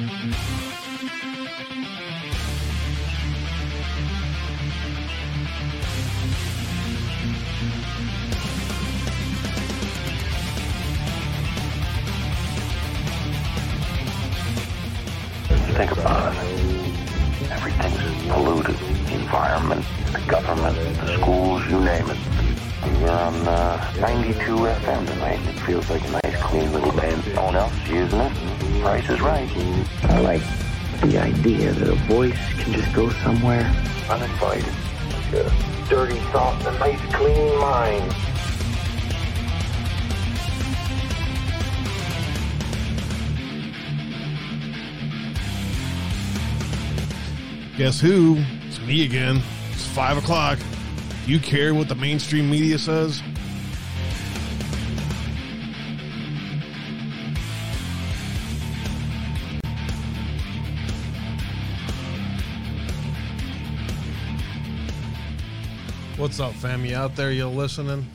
Think about it. Everything's polluted. The environment, the government, the schools, you name it. We're on 92 FM tonight. It feels like a nice, clean little band. No one else is using it. Price is right. I like the idea that a voice can just go somewhere uninvited. Dirty thoughts, a nice, clean mind. Guess who? It's me again. It's 5 o'clock. Do you care what the mainstream media says? What's up, fam? You out there? You listening?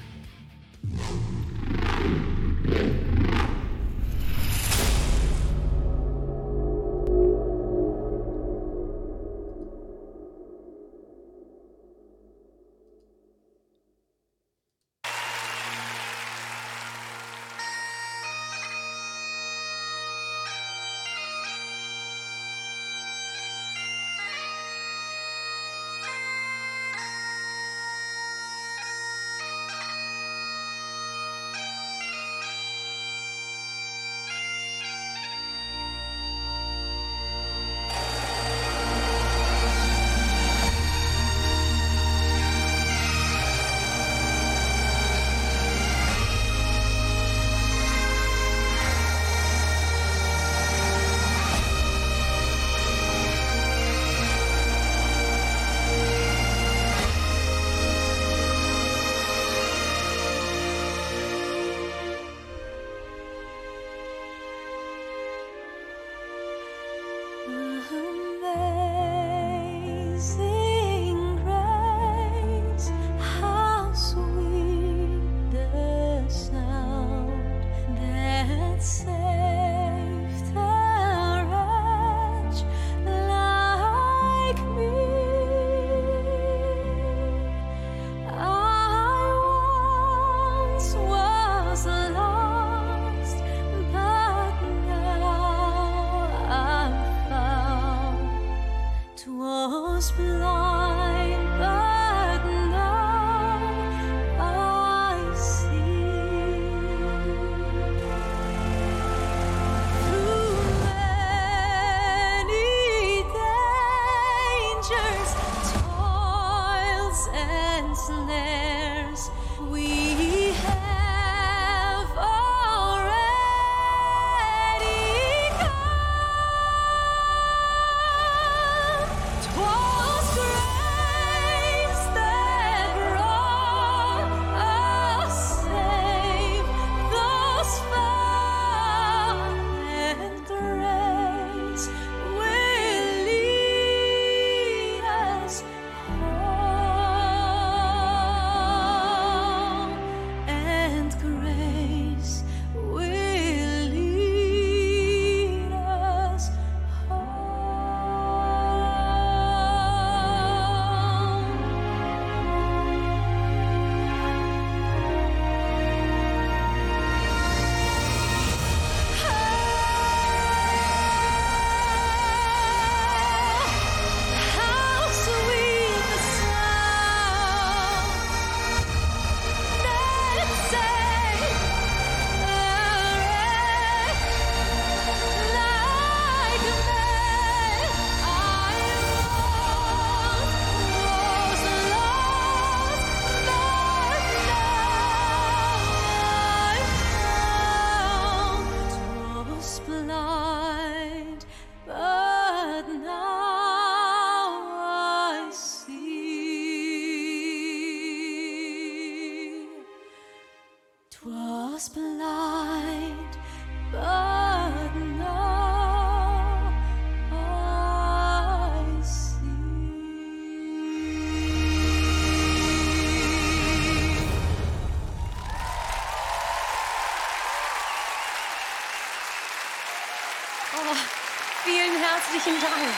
Vielen herzlichen Dank.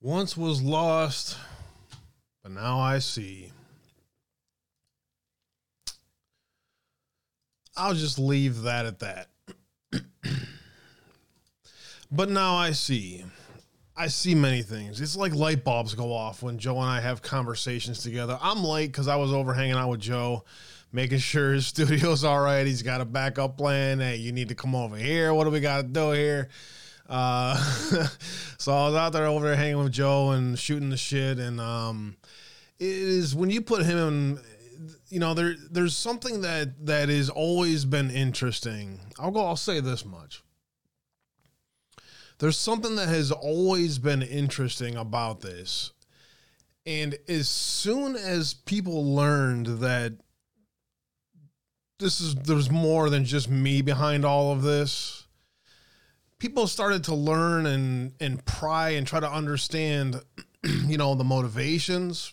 Once was lost, but now I see. I'll just leave that at that. But now I see. I see many things. It's like light bulbs go off when Joe and I have conversations together. I'm late because I was over hanging out with Joe, making sure his studio's all right. He's got a backup plan. Hey, you need to come over here. What do we got to do here? So I was out there over there hanging with Joe and shooting the shit. And it is when you put him in, you know, there's something that has always been interesting. I'll say this much. There's something that has always been interesting about this. And as soon as people learned that there's more than just me behind all of this, people started to learn and pry and try to understand, you know, the motivations,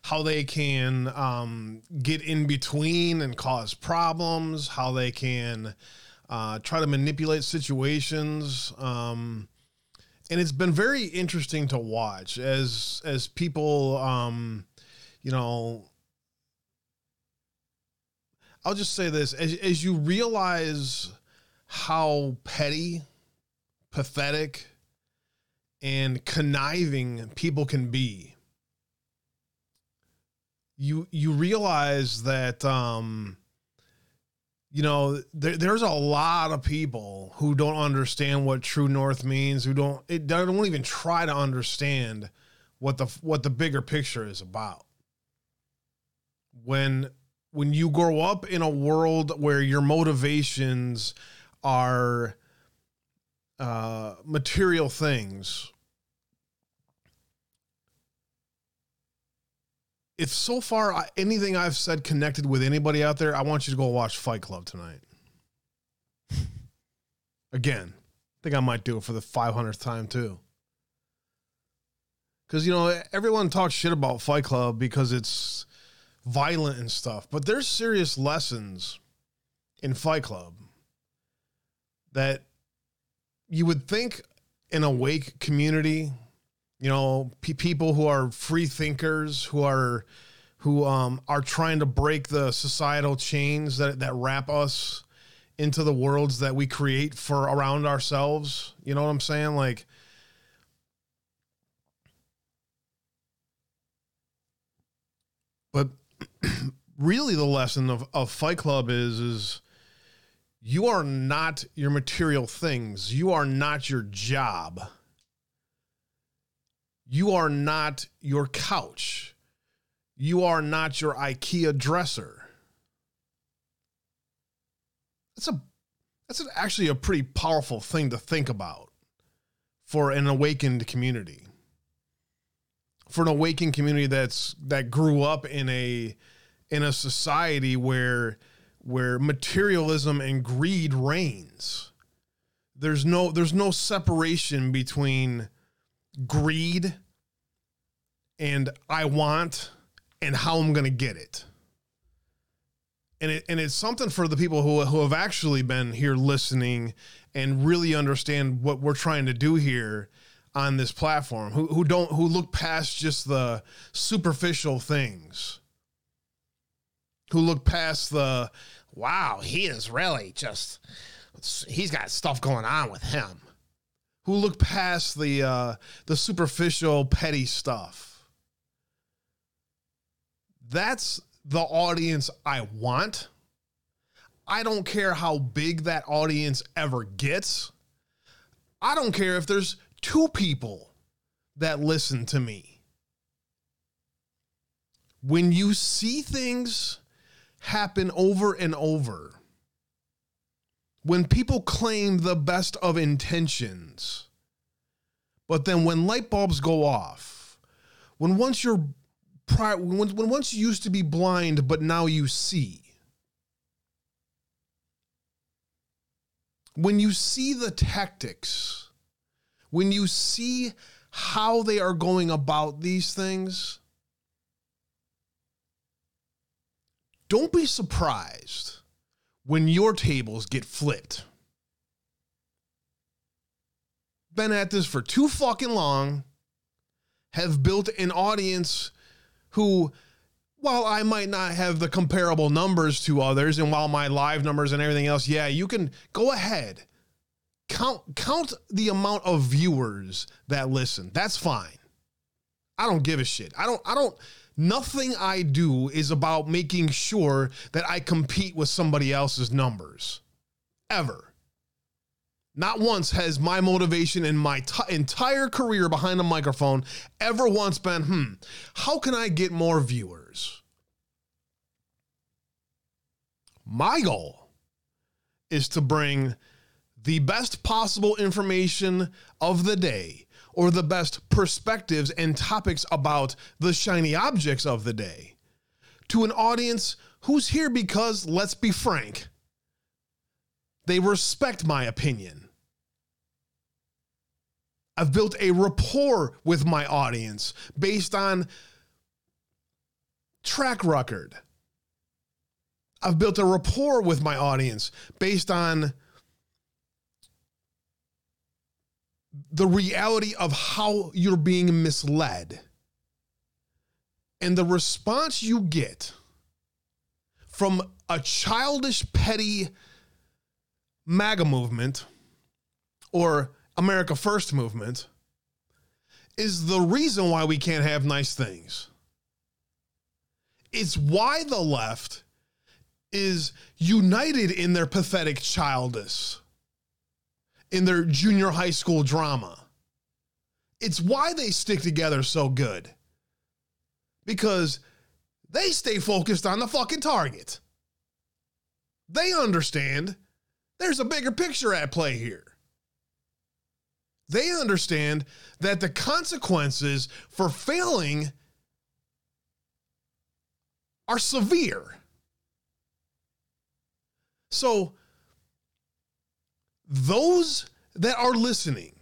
how they can get in between and cause problems, how they can try to manipulate situations. And it's been very interesting to watch as people, you know, I'll just say this, as you realize how petty, pathetic, and conniving people can be, you realize that, you know, there's a lot of people who don't understand what True North means, who don't even try to understand what the bigger picture is about. When you grow up in a world where your motivations are material things, if so far anything I've said connected with anybody out there, I want you to go watch Fight Club tonight. Again, I think I might do it for the 500th time too. Because, you know, everyone talks shit about Fight Club because it's violent and stuff, but there's serious lessons in Fight Club that you would think an awake community, you know, people who are free thinkers, who are trying to break the societal chains that wrap us into the worlds that we create for around ourselves. You know what I'm saying? Like, but really the lesson of Fight Club is you are not your material things. You are not your job. You are not your couch. You are not your IKEA dresser. That's actually a pretty powerful thing to think about for an awakened community. For an awakened community that grew up in a society where materialism and greed reigns. There's no separation between greed and I want and how I'm going to get it. And it's something for the people who have actually been here listening and really understand what we're trying to do here on this platform, who look past just the superficial things, who look past the, wow, he is really just, he's got stuff going on with him, who look past the superficial, petty stuff. That's the audience I want. I don't care how big that audience ever gets. I don't care if there's 2 people that listen to me. When you see things happen over and over, when people claim the best of intentions, but then when light bulbs go off, when once you used to be blind, but now you see, when you see the tactics, when you see how they are going about these things, don't be surprised when your tables get flipped. Been at this for too fucking long, have built an audience who, while I might not have the comparable numbers to others, and while my live numbers and everything else, yeah, you can go ahead, count the amount of viewers that listen. That's fine. I don't give a shit. Nothing I do is about making sure that I compete with somebody else's numbers. Ever. Not once has my motivation in my entire career behind a microphone ever once been, how can I get more viewers? My goal is to bring the best possible information of the day, or the best perspectives and topics about the shiny objects of the day, to an audience who's here because, let's be frank, they respect my opinion. I've built a rapport with my audience based on track record. I've built a rapport with my audience based on the reality of how you're being misled. And the response you get from a childish, petty MAGA movement or America First movement is the reason why we can't have nice things. It's why the left is united in their pathetic childish, in their junior high school drama. It's why they stick together so good, because they stay focused on the fucking target. They understand there's a bigger picture at play here. They understand that the consequences for failing are severe. So those that are listening,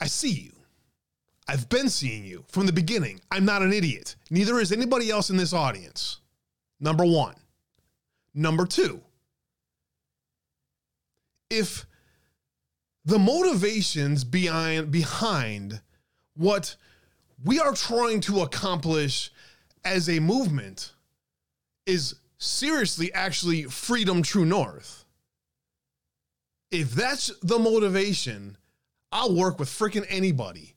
I see you. I've been seeing you from the beginning. I'm not an idiot. Neither is anybody else in this audience. Number one. Number two, if the motivations behind what we are trying to accomplish as a movement is seriously, actually, freedom, true north. If that's the motivation, I'll work with freaking anybody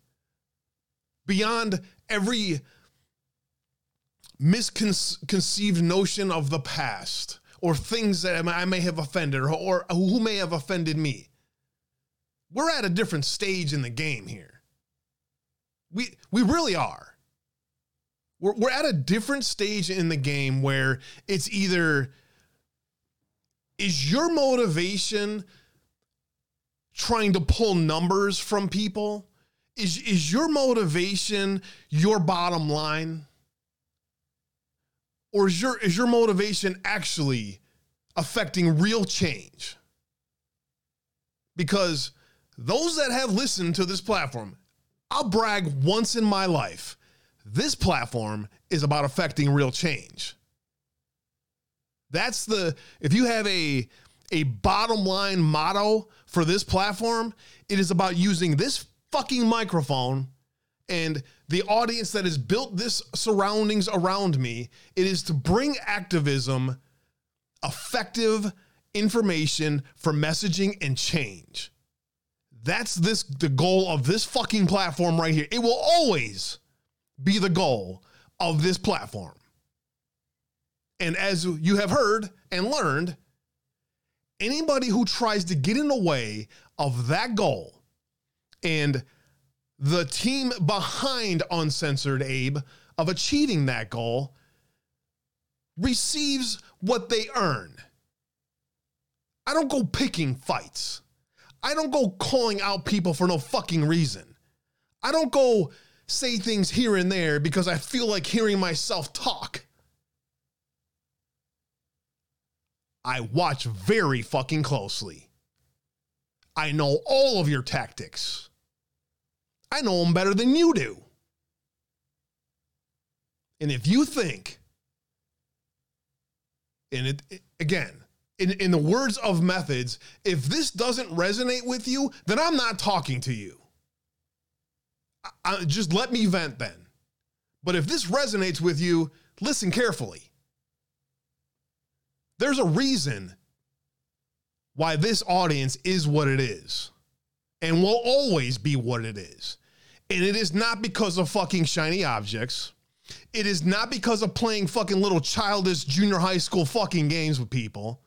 beyond every misconceived notion of the past or things that I may have offended or who may have offended me. We're at a different stage in the game here. We really are. We're at a different stage in the game where it's either, is your motivation trying to pull numbers from people? Is your motivation your bottom line? Or is your motivation actually affecting real change? Because those that have listened to this platform, I'll brag once in my life, this platform is about affecting real change. That's if you have a bottom line motto for this platform, it is about using this fucking microphone and the audience that has built this surroundings around me. It is to bring activism, effective information for messaging and change. That's the goal of this fucking platform right here. It will always be the goal of this platform. And as you have heard and learned, anybody who tries to get in the way of that goal and the team behind Uncensored Abe of achieving that goal receives what they earn. I don't go picking fights. I don't go calling out people for no fucking reason. I don't go say things here and there because I feel like hearing myself talk. I watch very fucking closely. I know all of your tactics. I know them better than you do. And if you think And it again, in the words of Methods, if this doesn't resonate with you, then I'm not talking to you. Just let me vent then. But if this resonates with you, listen carefully. There's a reason why this audience is what it is and will always be what it is. And it is not because of fucking shiny objects. It is not because of playing fucking little childish junior high school fucking games with people.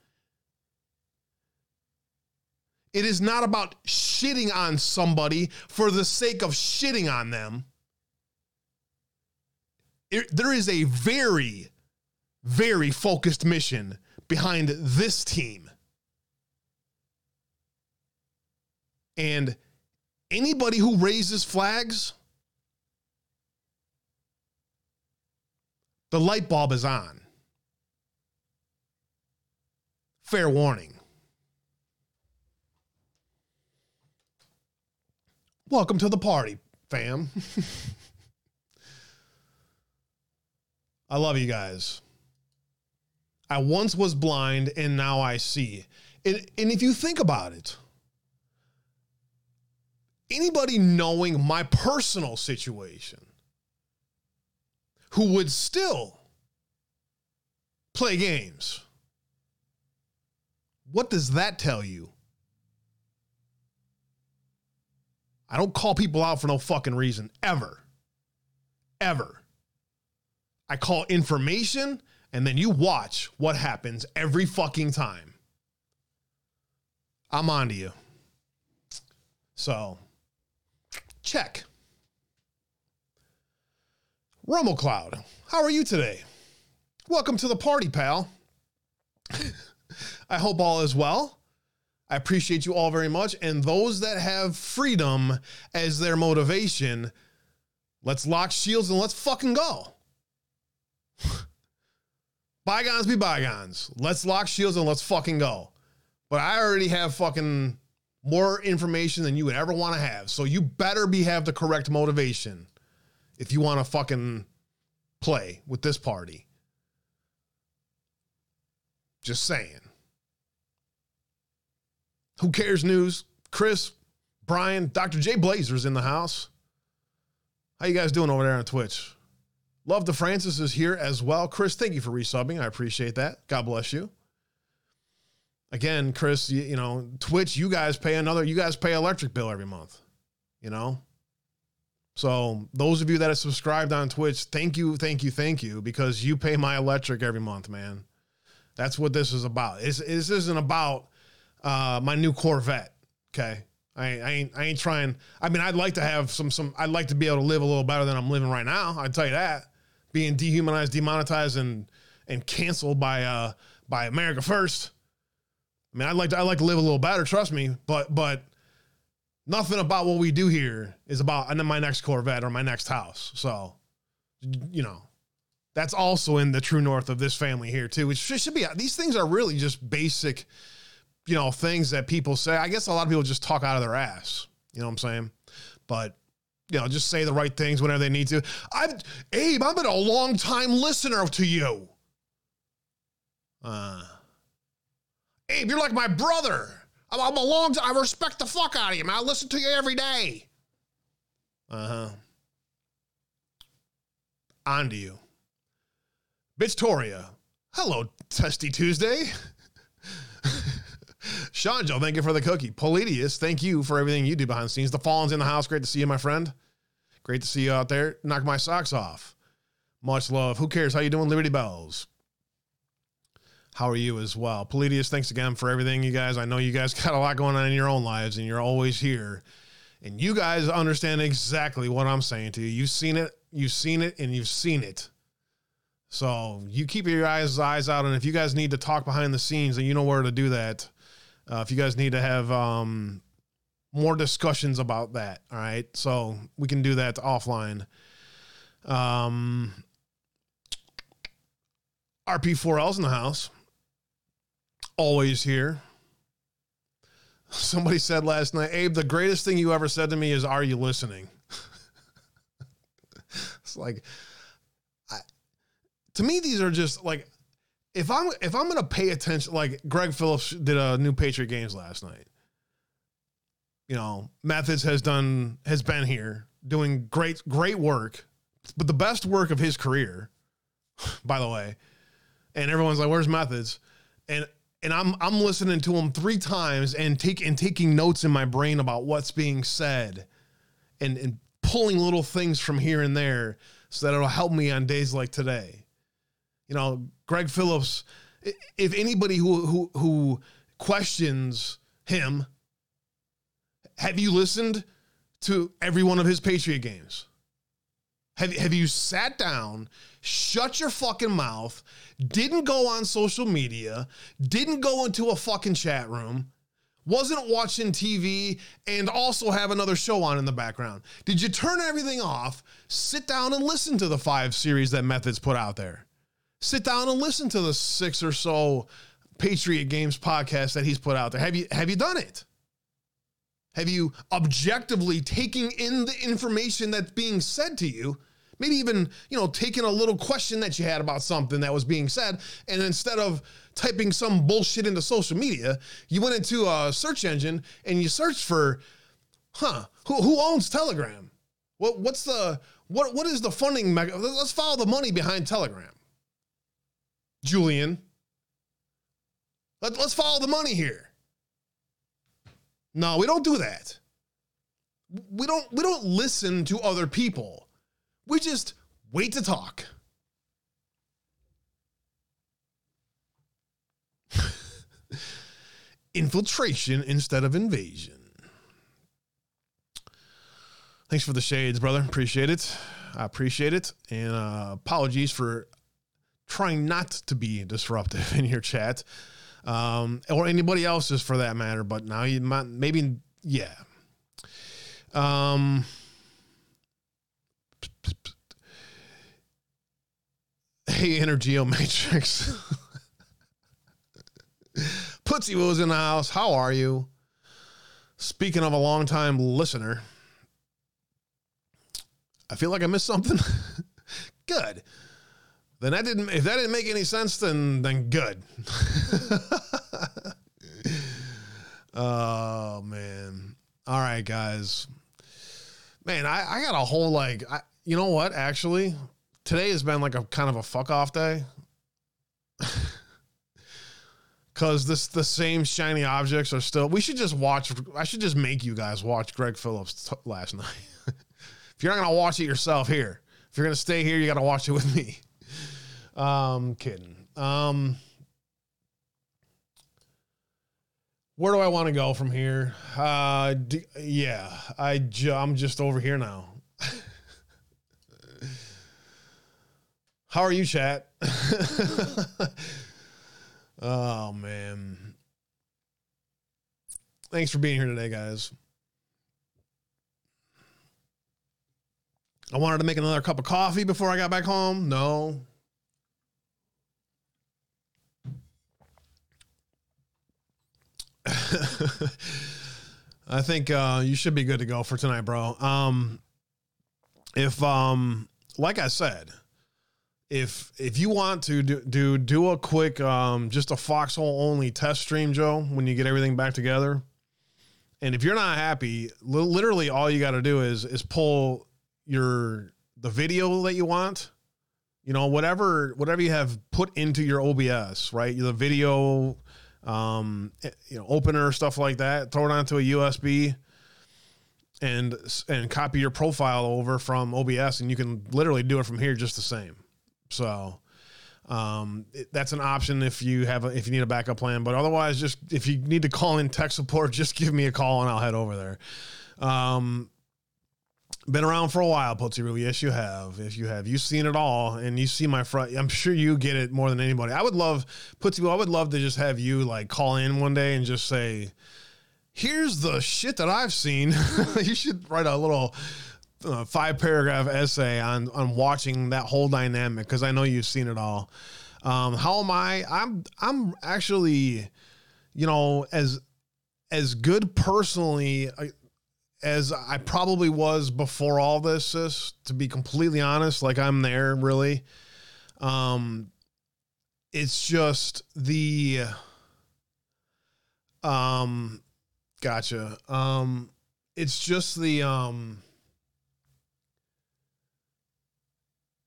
It is not about shitting on somebody for the sake of shitting on them. There is a very, very focused mission behind this team. And anybody who raises flags, the light bulb is on. Fair warning. Welcome to the party, fam. I love you guys. I once was blind and now I see. And if you think about it, anybody knowing my personal situation who would still play games, what does that tell you? I don't call people out for no fucking reason, ever. Ever. I call information, and then you watch what happens every fucking time. I'm on to you. So, check. Romo Cloud, how are you today? Welcome to the party, pal. I hope all is well. I appreciate you all very much. And those that have freedom as their motivation, let's lock shields and let's fucking go. Bygones be bygones. Let's lock shields and let's fucking go. But I already have fucking more information than you would ever want to have. So you better have the correct motivation if you want to fucking play with this party. Just saying. Who cares news? Chris, Brian, Dr. J Blazer's in the house. How you guys doing over there on Twitch? Love to Francis is here as well. Chris, thank you for resubbing. I appreciate that. God bless you. Again, Chris, you know, Twitch, you guys pay electric bill every month, you know? So those of you that have subscribed on Twitch, thank you, because you pay my electric every month, man. That's what this is about. This isn't about my new Corvette. Okay. I ain't trying. I mean, I'd like to have I'd like to be able to live a little better than I'm living right now. I'd tell you that. Being dehumanized, demonetized, and canceled by America First. I mean, I'd like to live a little better. Trust me. But nothing about what we do here is about my next Corvette or my next house. So, you know, that's also in the true north of this family here too, which should be, these things are really just basic, you know, things that people say. I guess a lot of people just talk out of their ass. You know what I'm saying? But, you know, just say the right things whenever they need to. Abe, I've been a long time listener to you. Abe, you're like my brother. I'm a long time. I respect the fuck out of you, man. I listen to you every day. On to you. Bitch-toria. Hello, Testy Tuesday. Shanjo, thank you for the cookie. Polidius, thank you for everything you do behind the scenes. The Fallen's in the house. Great to see you, my friend. Great to see you out there. Knock my socks off. Much love. Who cares? How you doing, Liberty Bells? How are you as well? Polidius, thanks again for everything, you guys. I know you guys got a lot going on in your own lives, and you're always here. And you guys understand exactly what I'm saying to you. You've seen it. So you keep your eyes out, and if you guys need to talk behind the scenes, then you know where to do that. If you guys need to have more discussions about that, all right? So we can do that offline. RP4L's in the house. Always here. Somebody said last night, Abe, the greatest thing you ever said to me is, are you listening? It's like, to me, these are just like, if I'm gonna pay attention, like Greg Phillips did a new Patriot Games last night. You know, Methods has been here doing great work, but the best work of his career, by the way. And everyone's like, "Where's Methods?" And I'm listening to him three times and taking notes in my brain about what's being said, and pulling little things from here and there so that it'll help me on days like today. You know, Greg Phillips, if anybody who questions him, have you listened to every one of his Patriot games? Have you sat down, shut your fucking mouth, didn't go on social media, didn't go into a fucking chat room, wasn't watching TV, and also have another show on in the background? Did you turn everything off, sit down and listen to the 5 series that Methods put out there? Sit down and listen to the 6 or so Patriot Games podcasts that he's put out there. Have you done it? Have you objectively taking in the information that's being said to you? Maybe even, you know, taking a little question that you had about something that was being said, and instead of typing some bullshit into social media, you went into a search engine and you searched for, who owns Telegram? What is the funding mechanism? Let's follow the money behind Telegram. Julian. Let's follow the money here. No, we don't do that. We don't listen to other people. We just wait to talk. Infiltration instead of invasion. Thanks for the shades, brother. Appreciate it. I appreciate it. And apologies for trying not to be disruptive in your chat. Or anybody else's for that matter, but now you might, maybe, yeah. Hey, Energeo Matrix. Pootsie Woo's in the house. How are you? Speaking of a longtime listener, I feel like I missed something. Good. Then that didn't. If that didn't make any sense, then good. Oh man! All right, guys. Man, I got a whole like. You know what? Actually, today has been like a kind of a fuck off day. Cause the same shiny objects are still. We should just watch. I should just make you guys watch Greg Phillips last night. If you're not gonna watch it yourself here, if you're gonna stay here, you gotta watch it with me. Kidding. Where do I want to go from here? I'm just over here now. How are you, chat? Oh man. Thanks for being here today, guys. I wanted to make another cup of coffee before I got back home. No. I think you should be good to go for tonight, bro. Like I said, if you want to do a quick just a Foxhole only test stream, Joe, when you get everything back together, and if you're not happy, literally all you got to do is pull the video that you want. You know, whatever you have put into your OBS, right? The video. Opener, stuff like that, throw it onto a USB and copy your profile over from OBS, and you can literally do it from here just the same. So, that's an option if you need a backup plan, but otherwise just, if you need to call in tech support, just give me a call and I'll head over there. Been around for a while, Pootsie Woo. Yes, you have. If you have, you've seen it all, and you see my front. I'm sure you get it more than anybody. I would love, Pootsie Woo, I would love to just have you like call in one day and just say, "Here's the shit that I've seen." You should write a little 5-paragraph essay on watching that whole dynamic, because I know you've seen it all. How am I? I'm actually, you know, as good personally. As I probably was before all this, sis, to be completely honest, like I'm there really. it's just the, gotcha. It's just the,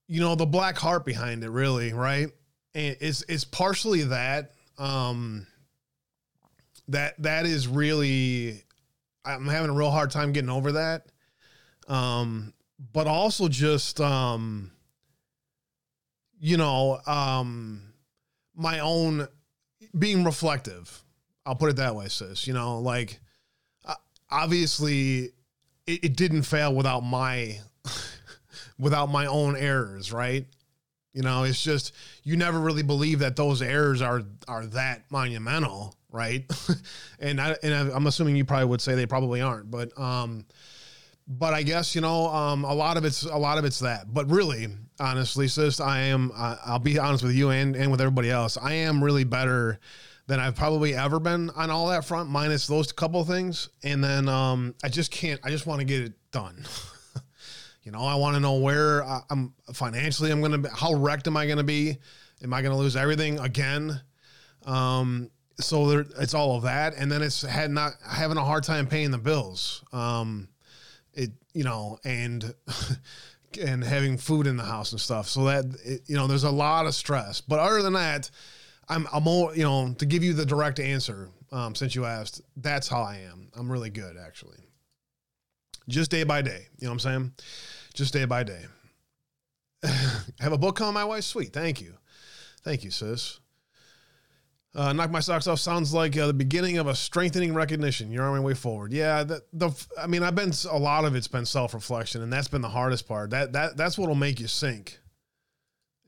you know, the black heart behind it, really. Right. And it's partially that, that is really, I'm having a real hard time getting over that. But also just, you know, my own being reflective, I'll put it that way, sis, you know, like, obviously it didn't fail without my, without my own errors. Right. You know, it's just, you never really believe that those errors are that monumental. Right. and I'm assuming you probably would say they probably aren't, but I guess, you know, a lot of it's that, but really, honestly, sis, I'll be honest with you and with everybody else. I am really better than I've probably ever been on all that front, minus those couple things. And then, I just want to get it done. You know, I want to know where I'm financially, I'm going to be, how wrecked am I going to be? Am I going to lose everything again? So there, it's all of that. And then it's having a hard time paying the bills. It, you know, and having food in the house and stuff. So that, it, you know, there's a lot of stress, but other than that, I'm all, you know, to give you the direct answer, since you asked, that's how I am. I'm really good, actually. Just day by day. You know what I'm saying? Just day by day. Have a book coming my way? Sweet. Thank you. Thank you, sis. Knock my socks off. Sounds like the beginning of a strengthening recognition. You're on my way forward. Yeah. I mean, a lot of it's been self-reflection, and that's been the hardest part. That's what'll make you sink,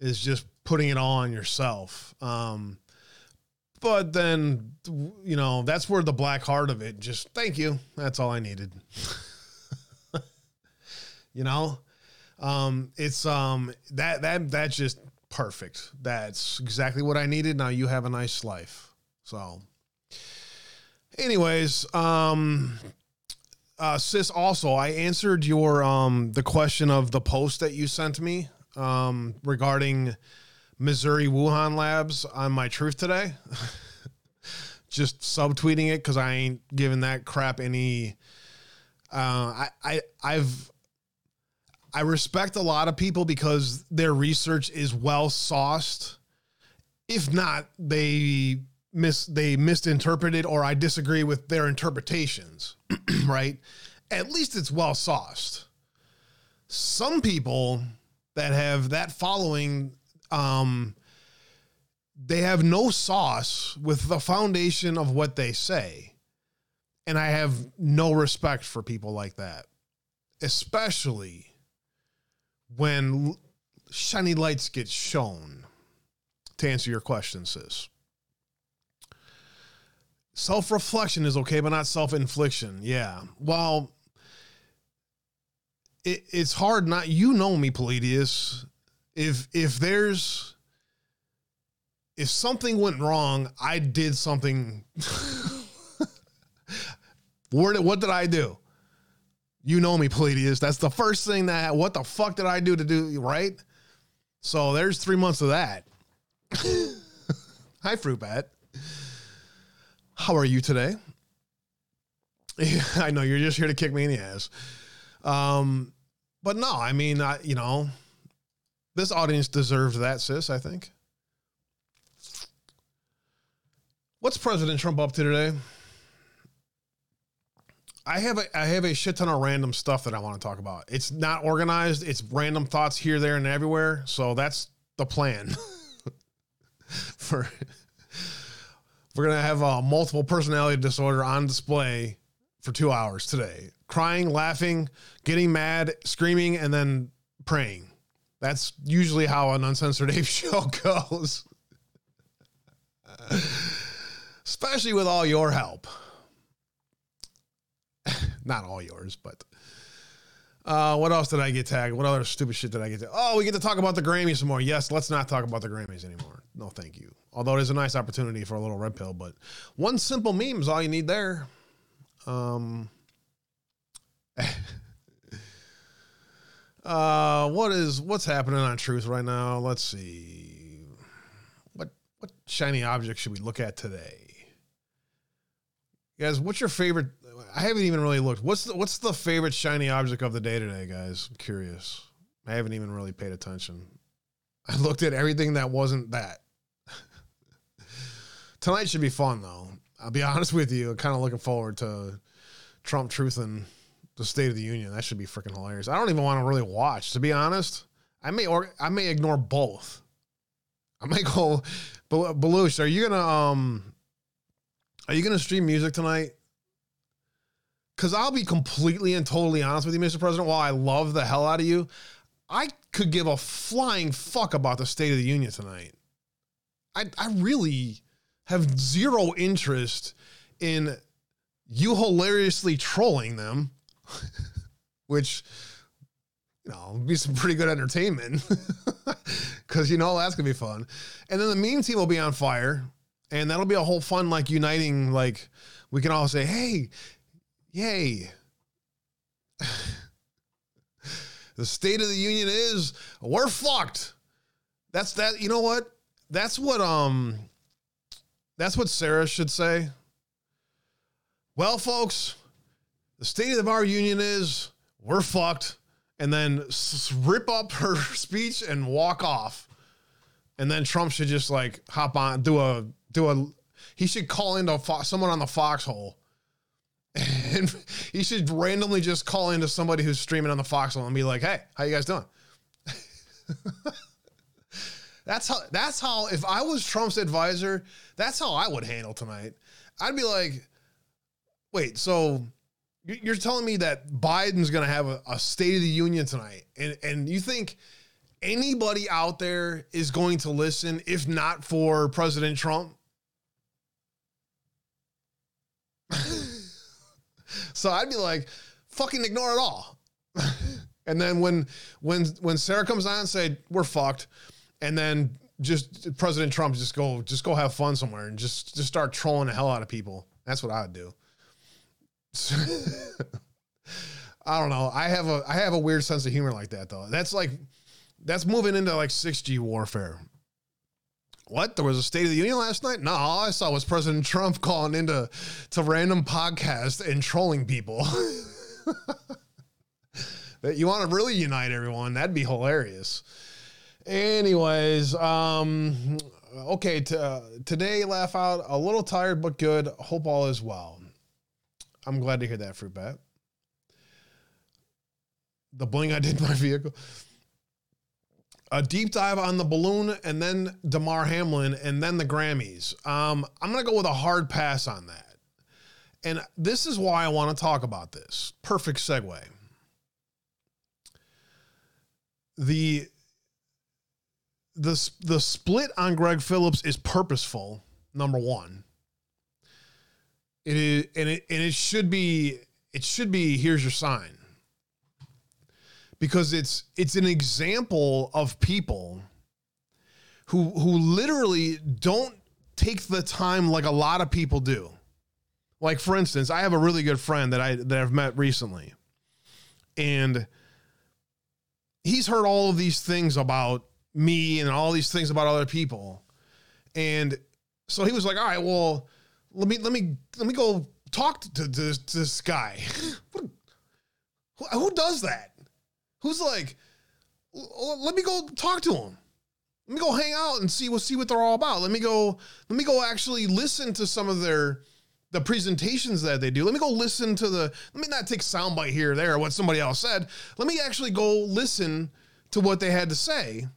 is just putting it all on yourself. But then, you know, that's where the black heart of it, just thank you. That's all I needed. You know, it's, that's just perfect. That's exactly what I needed. Now you have a nice life. So anyways, sis, also, I answered your, the question of the post that you sent me, regarding Missouri Wuhan labs on my truth today, just subtweeting it. 'Cause I ain't giving that crap any, I respect a lot of people because their research is well sourced. If not, they misinterpreted, or I disagree with their interpretations, right? At least it's well sourced. Some people that have that following, they have no sauce with the foundation of what they say. And I have no respect for people like that, especially when shiny lights get shown. To answer your question, sis, self-reflection is okay, but not self-infliction. Yeah. Well, it's hard not, you know me, Polidius. If something went wrong, I did something. What did I do? You know me, Polidius. That's the first thing that, what the fuck did I do to do, right? So there's 3 months of that. Hi, Fruit Bat. How are you today? I know you're just here to kick me in the ass. But no, I mean, you know, this audience deserves that, sis, I think. What's President Trump up to today? I have a shit ton of random stuff that I want to talk about. It's not organized. It's random thoughts here, there, and everywhere. So that's the plan. We're going to have a multiple personality disorder on display for 2 hours today. Crying, laughing, getting mad, screaming, and then praying. That's usually how an Uncensored Abe show goes. Especially with all your help. Not all yours, but what else did I get tagged? What other stupid shit did I get tagged? Oh, we get to talk about the Grammys some more. Yes, let's not talk about the Grammys anymore. No, thank you. Although it is a nice opportunity for a little red pill, but one simple meme is all you need there. What's happening on Truth right now? Let's see. What shiny object should we look at today? Guys, what's your favorite? I haven't even really looked. What's the favorite shiny object of the day today, guys? I'm curious. I haven't even really paid attention. I looked at everything that wasn't that. Tonight should be fun, though. I'll be honest with you. I'm kind of looking forward to Trump truthing the State of the Union. That should be freaking hilarious. I don't even want to really watch, to be honest. I may ignore both. I might go, Belush, are you gonna stream music tonight? Because I'll be completely and totally honest with you, Mr. President, while I love the hell out of you, I could give a flying fuck about the State of the Union tonight. I really have zero interest in you hilariously trolling them, which, you know, will be some pretty good entertainment because, you know, that's going to be fun. And then the meme team will be on fire, and that'll be a whole fun, like, uniting, like, we can all say, hey, yay. The State of the Union is, we're fucked. That's that. You know what? That's what Sarah should say. Well, folks, the state of our union is, we're fucked. And then rip up her speech and walk off. And then Trump should just, like, hop on, he should call into someone on the Foxhole. And he should randomly just call into somebody who's streaming on the Foxhole and be like, hey, how you guys doing? That's how, if I was Trump's advisor, that's how I would handle tonight. I'd be like, wait, so you're telling me that Biden's going to have a State of the Union tonight. And you think anybody out there is going to listen, if not for President Trump? So I'd be like, fucking ignore it all. And then when Sarah comes on and say, we're fucked. And then just President Trump, just go have fun somewhere and just start trolling the hell out of people. That's what I would do. I don't know. I have a weird sense of humor like that, though. That's moving into, like, 6G warfare. What? There was a State of the Union last night? No, all I saw was President Trump calling into random podcasts and trolling people. That you want to really unite everyone? That'd be hilarious. Anyways, okay. Today, laugh out. A little tired, but good. Hope all is well. I'm glad to hear that, Fruit Bat. The bling I did my vehicle. A deep dive on the balloon, and then Damar Hamlin, and then the Grammys. I'm going to go with a hard pass on that. And this is why I want to talk about this. Perfect segue. The split on Greg Phillips is purposeful, number one. It is, and it should be. Here's your sign, because it's an example of people who literally don't take the time like a lot of people do. Like, for instance, I have a really good friend that I've met recently, and he's heard all of these things about me and all these things about other people, and so he was like, all right, well. Let me go talk to this guy. Who does that? Who's like, let me go talk to him. Let me go hang out and see what they're all about. Let me go actually listen to some of the presentations that they do. Let me go listen to let me not take soundbite here or there, what somebody else said. Let me actually go listen to what they had to say.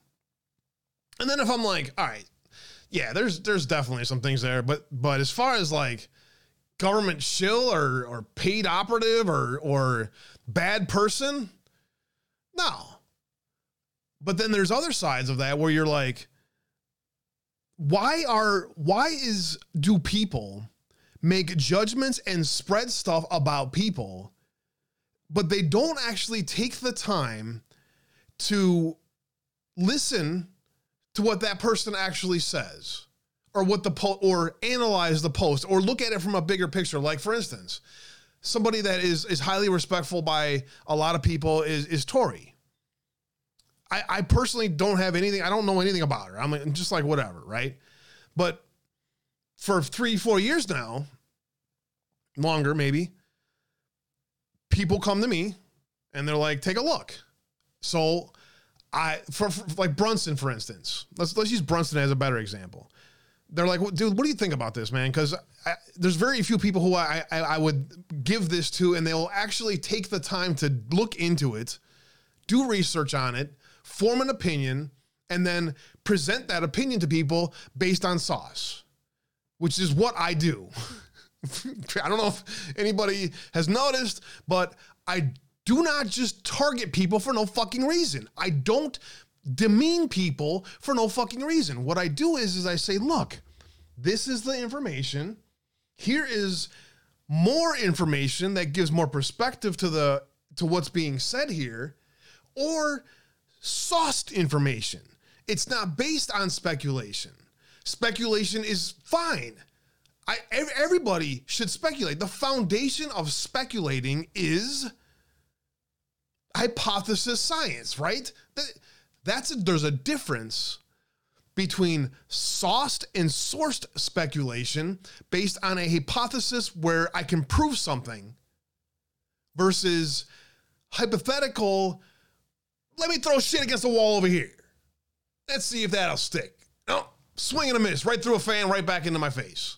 And then if I'm like, all right, yeah, there's definitely some things there, but as far as, like, government shill or paid operative or bad person, no. But then there's other sides of that where you're like, why do people make judgments and spread stuff about people, but they don't actually take the time to listen to what that person actually says, or what or analyze the post, or look at it from a bigger picture. Like, for instance, somebody that is highly respectful by a lot of people is Tori. I personally don't know anything about her. I'm just like, whatever, right? But for 3-4 years now, longer maybe, people come to me and they're like, take a look. So I, for like Brunson, for instance, let's use Brunson as a better example. They're like, well, dude, what do you think about this, man? Because there's very few people who I would give this to, and they'll actually take the time to look into it, do research on it, form an opinion, and then present that opinion to people based on sauce, which is what I do. I don't know if anybody has noticed, but I do not just target people for no fucking reason. I don't demean people for no fucking reason. What I do is I say, look, this is the information. Here is more information that gives more perspective to the what's being said here, or sauced information. It's not based on speculation. Speculation is fine. Everybody should speculate. The foundation of speculating is hypothesis science, right? There's a difference between sauced and sourced speculation based on a hypothesis where I can prove something versus hypothetical, let me throw shit against the wall over here. Let's see if that'll stick. No, swing and a miss, right through a fan, right back into my face.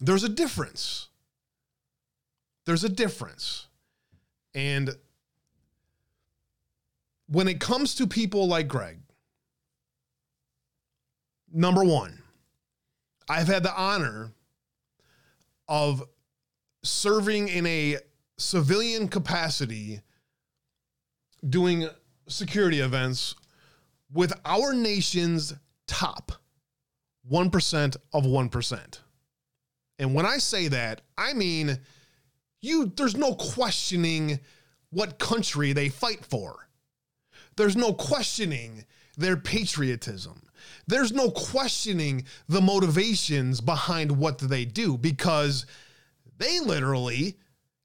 There's a difference. There's a difference. And when it comes to people like Greg, number one, I've had the honor of serving in a civilian capacity doing security events with our nation's top 1% of 1%. And when I say that, I mean, there's no questioning what country they fight for. There's no questioning their patriotism. There's no questioning the motivations behind what they do, because they literally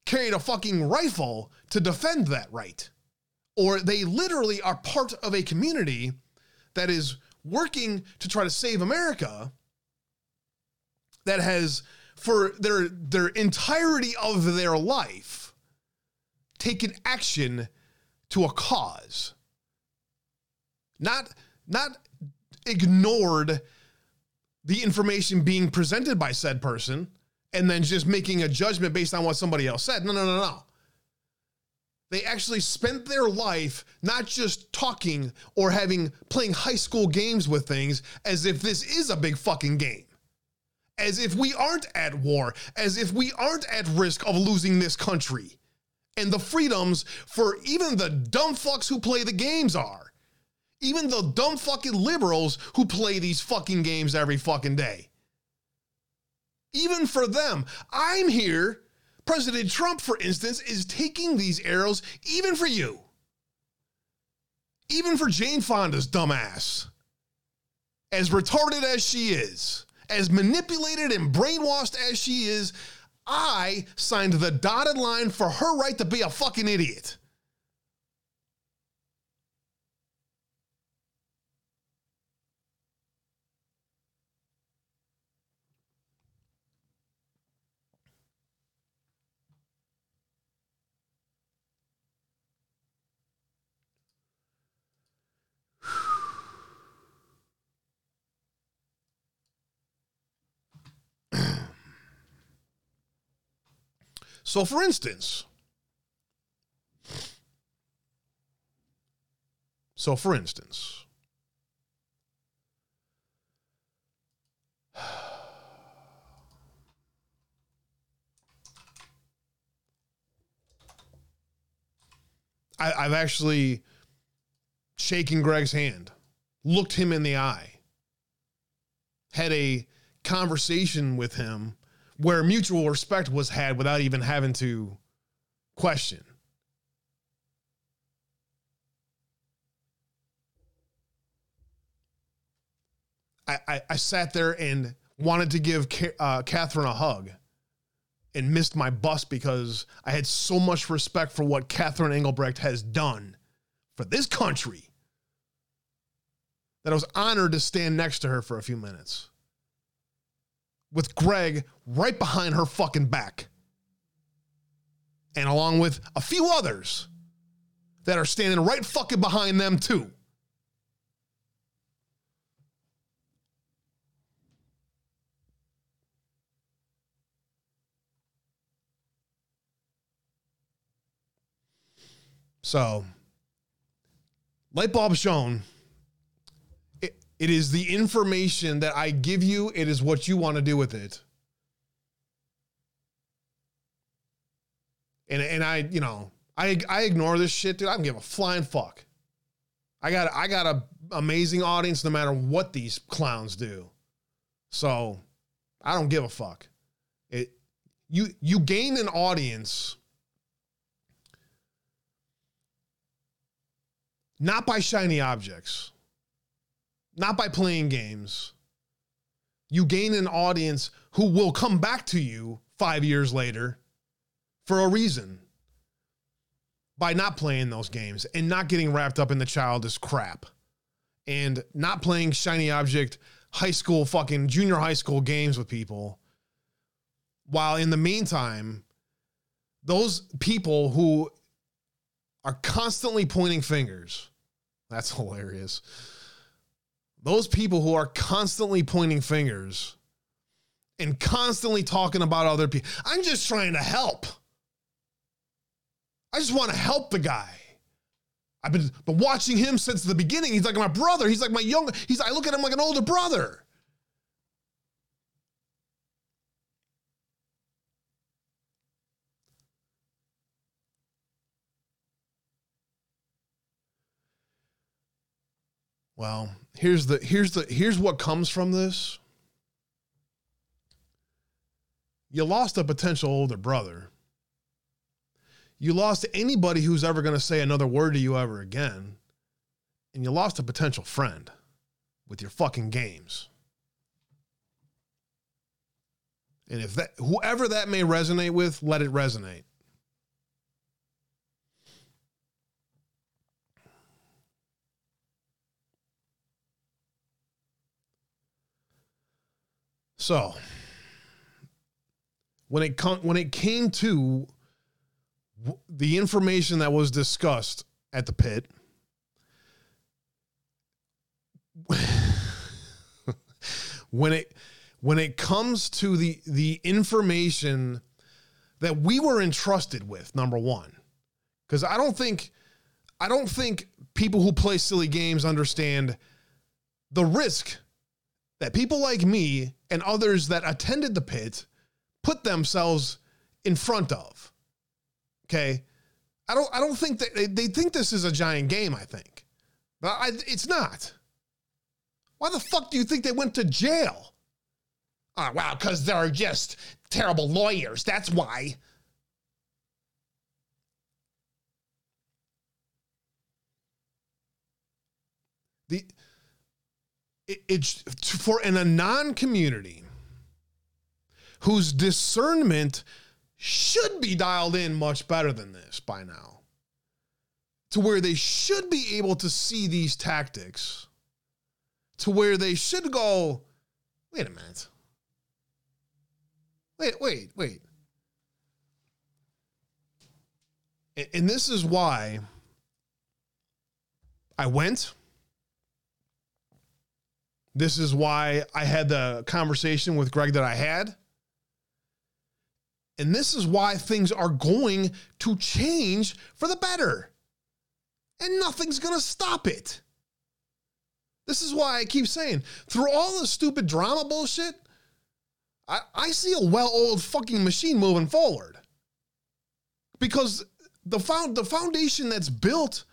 carried a fucking rifle to defend that right. Or they literally are part of a community that is working to try to save America, that has, for their entirety of their life, taken action to a cause. Not ignored the information being presented by said person and then just making a judgment based on what somebody else said. No. They actually spent their life not just talking or playing high school games with things, as if this is a big fucking game. As if we aren't at war, as if we aren't at risk of losing this country and the freedoms for even the dumb fucks who play the games are. Even the dumb fucking liberals who play these fucking games every fucking day. Even for them, I'm here. President Trump, for instance, is taking these arrows even for you. Even for Jane Fonda's dumbass. As retarded as she is, as manipulated and brainwashed as she is, I signed the dotted line for her right to be a fucking idiot. So, for instance, I've actually shaken Greg's hand, looked him in the eye, had a conversation with him where mutual respect was had without even having to question. I sat there and wanted to give Catherine a hug and missed my bus because I had so much respect for what Catherine Engelbrecht has done for this country that I was honored to stand next to her for a few minutes. with Greg right behind her fucking back. And along with a few others that are standing right fucking behind them too. So, light bulb shown. It is the information that I give you. It is what you want to do with it. And I, you know, I ignore this shit, dude. I don't give a flying fuck. I got an amazing audience no matter what these clowns do. So, I don't give a fuck. You gain an audience not by shiny objects, not by playing games. You gain an audience who will come back to you 5 years later for a reason by not playing those games and not getting wrapped up in the childish crap and not playing shiny object high school, fucking junior high school games with people. While in the meantime, those people who are constantly pointing fingers. That's hilarious. Those people who are constantly pointing fingers and constantly talking about other people. I'm just trying to help. I just want to help the guy. I've been watching him since the beginning. He's like my brother. He's like my younger. I look at him like an older brother. Well, here's what comes from this. You lost a potential older brother. You lost anybody who's ever going to say another word to you ever again. And you lost a potential friend with your fucking games. And if that, whoever that may resonate with, let it resonate. So, when it came to the information that was discussed at the pit, when it comes to the information that we were entrusted with, number one, because I don't think people who play silly games understand the risk that people like me and others that attended the pit put themselves in front of. Okay. I don't think that they think this is a giant game. I think, but it's not. Why the fuck do you think they went to jail? Oh, wow. Cause they're just terrible lawyers. That's why. It's for a non-community whose discernment should be dialed in much better than this by now, to where they should be able to see these tactics, to where they should go, wait a minute. Wait. And this is why I went. This is why I had the conversation with Greg that I had. And this is why things are going to change for the better. And nothing's going to stop it. This is why I keep saying, through all the stupid drama bullshit, I see a well-oiled fucking machine moving forward. Because the foundation that's built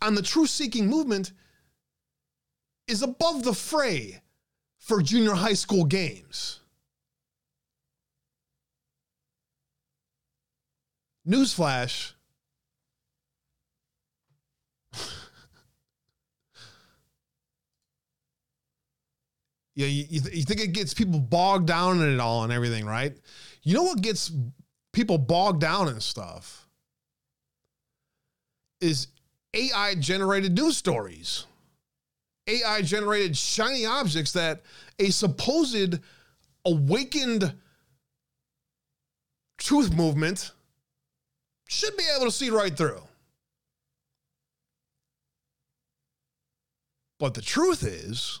on the truth-seeking movement is above the fray for junior high school games. Newsflash. Yeah, you think it gets people bogged down in it all and everything, right? You know what gets people bogged down in stuff is AI-generated news stories. AI-generated shiny objects that a supposed awakened truth movement should be able to see right through. But the truth is,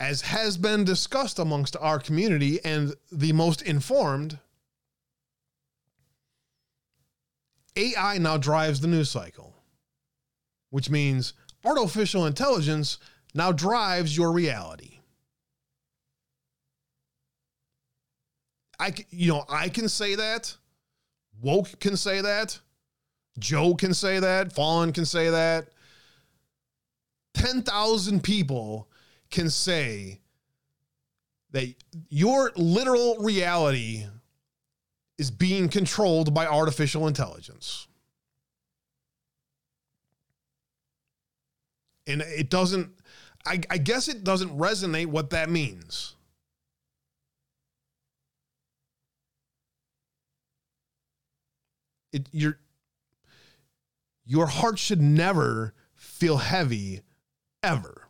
as has been discussed amongst our community and the most informed, AI now drives the news cycle, which means artificial intelligence now drives your reality. I can say that. Woke can say that. Joe can say that. Fallen can say that. 10,000 people can say that your literal reality is being controlled by artificial intelligence. And it doesn't, I guess it doesn't resonate what that means. Your heart should never feel heavy, ever.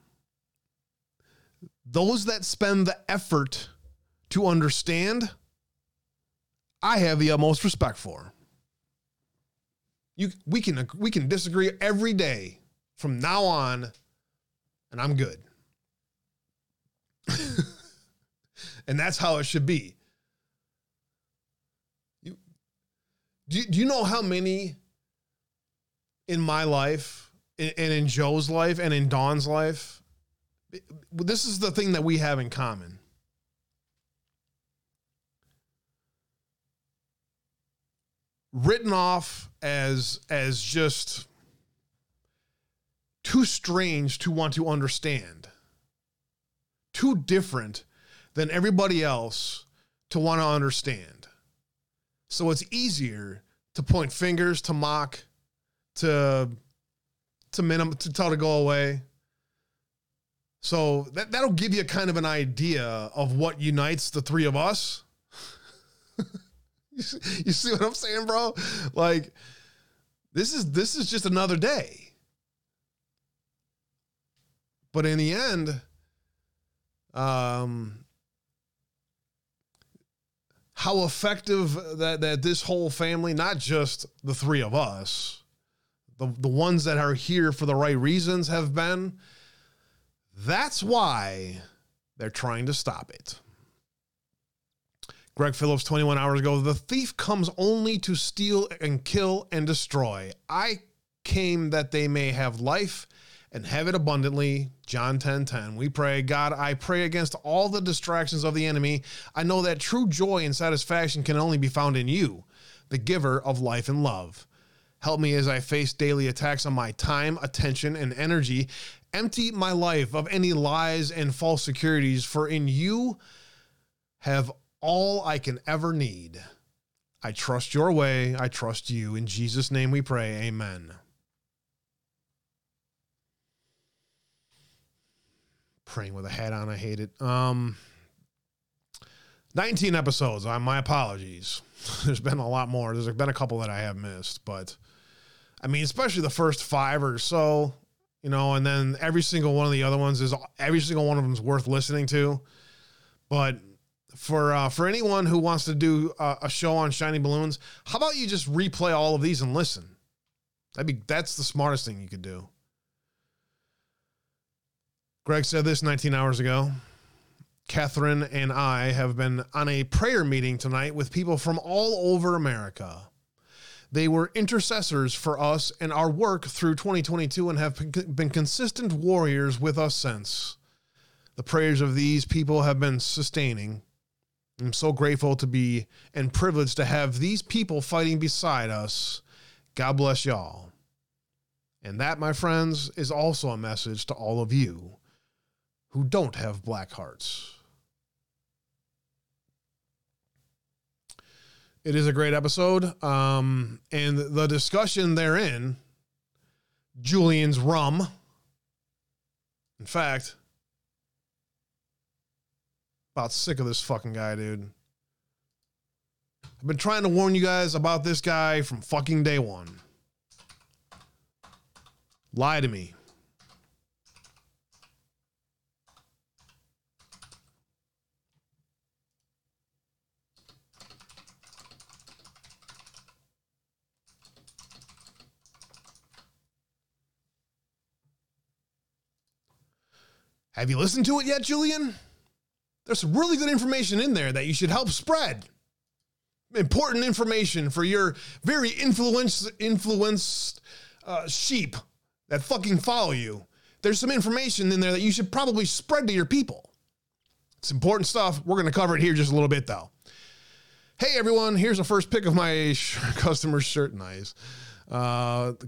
Those that spend the effort to understand, I have the utmost respect for. We can disagree every day from now on, and I'm good. And that's how it should be. Do you know how many in my life and in Joe's life and in Dawn's life? This is the thing that we have in common. Written off as just too strange to want to understand. Too different than everybody else to want to understand. So it's easier to point fingers, to mock, to tell to go away. So that'll give you kind of an idea of what unites the three of us. You see what I'm saying, bro? Like, this is just another day. But in the end, how effective that this whole family, not just the three of us, the ones that are here for the right reasons have been, that's why they're trying to stop it. Greg Phillips, 21 hours ago, the thief comes only to steal and kill and destroy. I came that they may have life and have it abundantly. John 10:10. We pray, God, I pray against all the distractions of the enemy. I know that true joy and satisfaction can only be found in you, the giver of life and love. Help me as I face daily attacks on my time, attention, and energy. Empty my life of any lies and false securities, for in you have all I can ever need. I trust your way. I trust you. In Jesus' name we pray. Amen. Praying with a hat on. I hate it. 19 episodes. My apologies. There's been a lot more. There's been a couple that I have missed, but I mean, especially the first five or so, you know, and then every single one of the other ones is worth listening to. But for anyone who wants to do a show on shiny balloons, how about you just replay all of these and listen? That's the smartest thing you could do. Greg said this 19 hours ago. Catherine and I have been on a prayer meeting tonight with people from all over America. They were intercessors for us and our work through 2022 and have been consistent warriors with us since. The prayers of these people have been sustaining. I'm so grateful to be and privileged to have these people fighting beside us. God bless y'all. And that, my friends, is also a message to all of you who don't have black hearts. It is a great episode. And the discussion therein, Julian's Rum. In fact, about sick of this fucking guy, dude. I've been trying to warn you guys about this guy from fucking day one. Lie to me. Have you listened to it yet, Julian? There's some really good information in there that you should help spread. Important information for your very influenced sheep that fucking follow you. There's some information in there that you should probably spread to your people. It's important stuff. We're going to cover it here just a little bit, though. Hey, everyone. Here's the first pick of my customer shirt. Nice.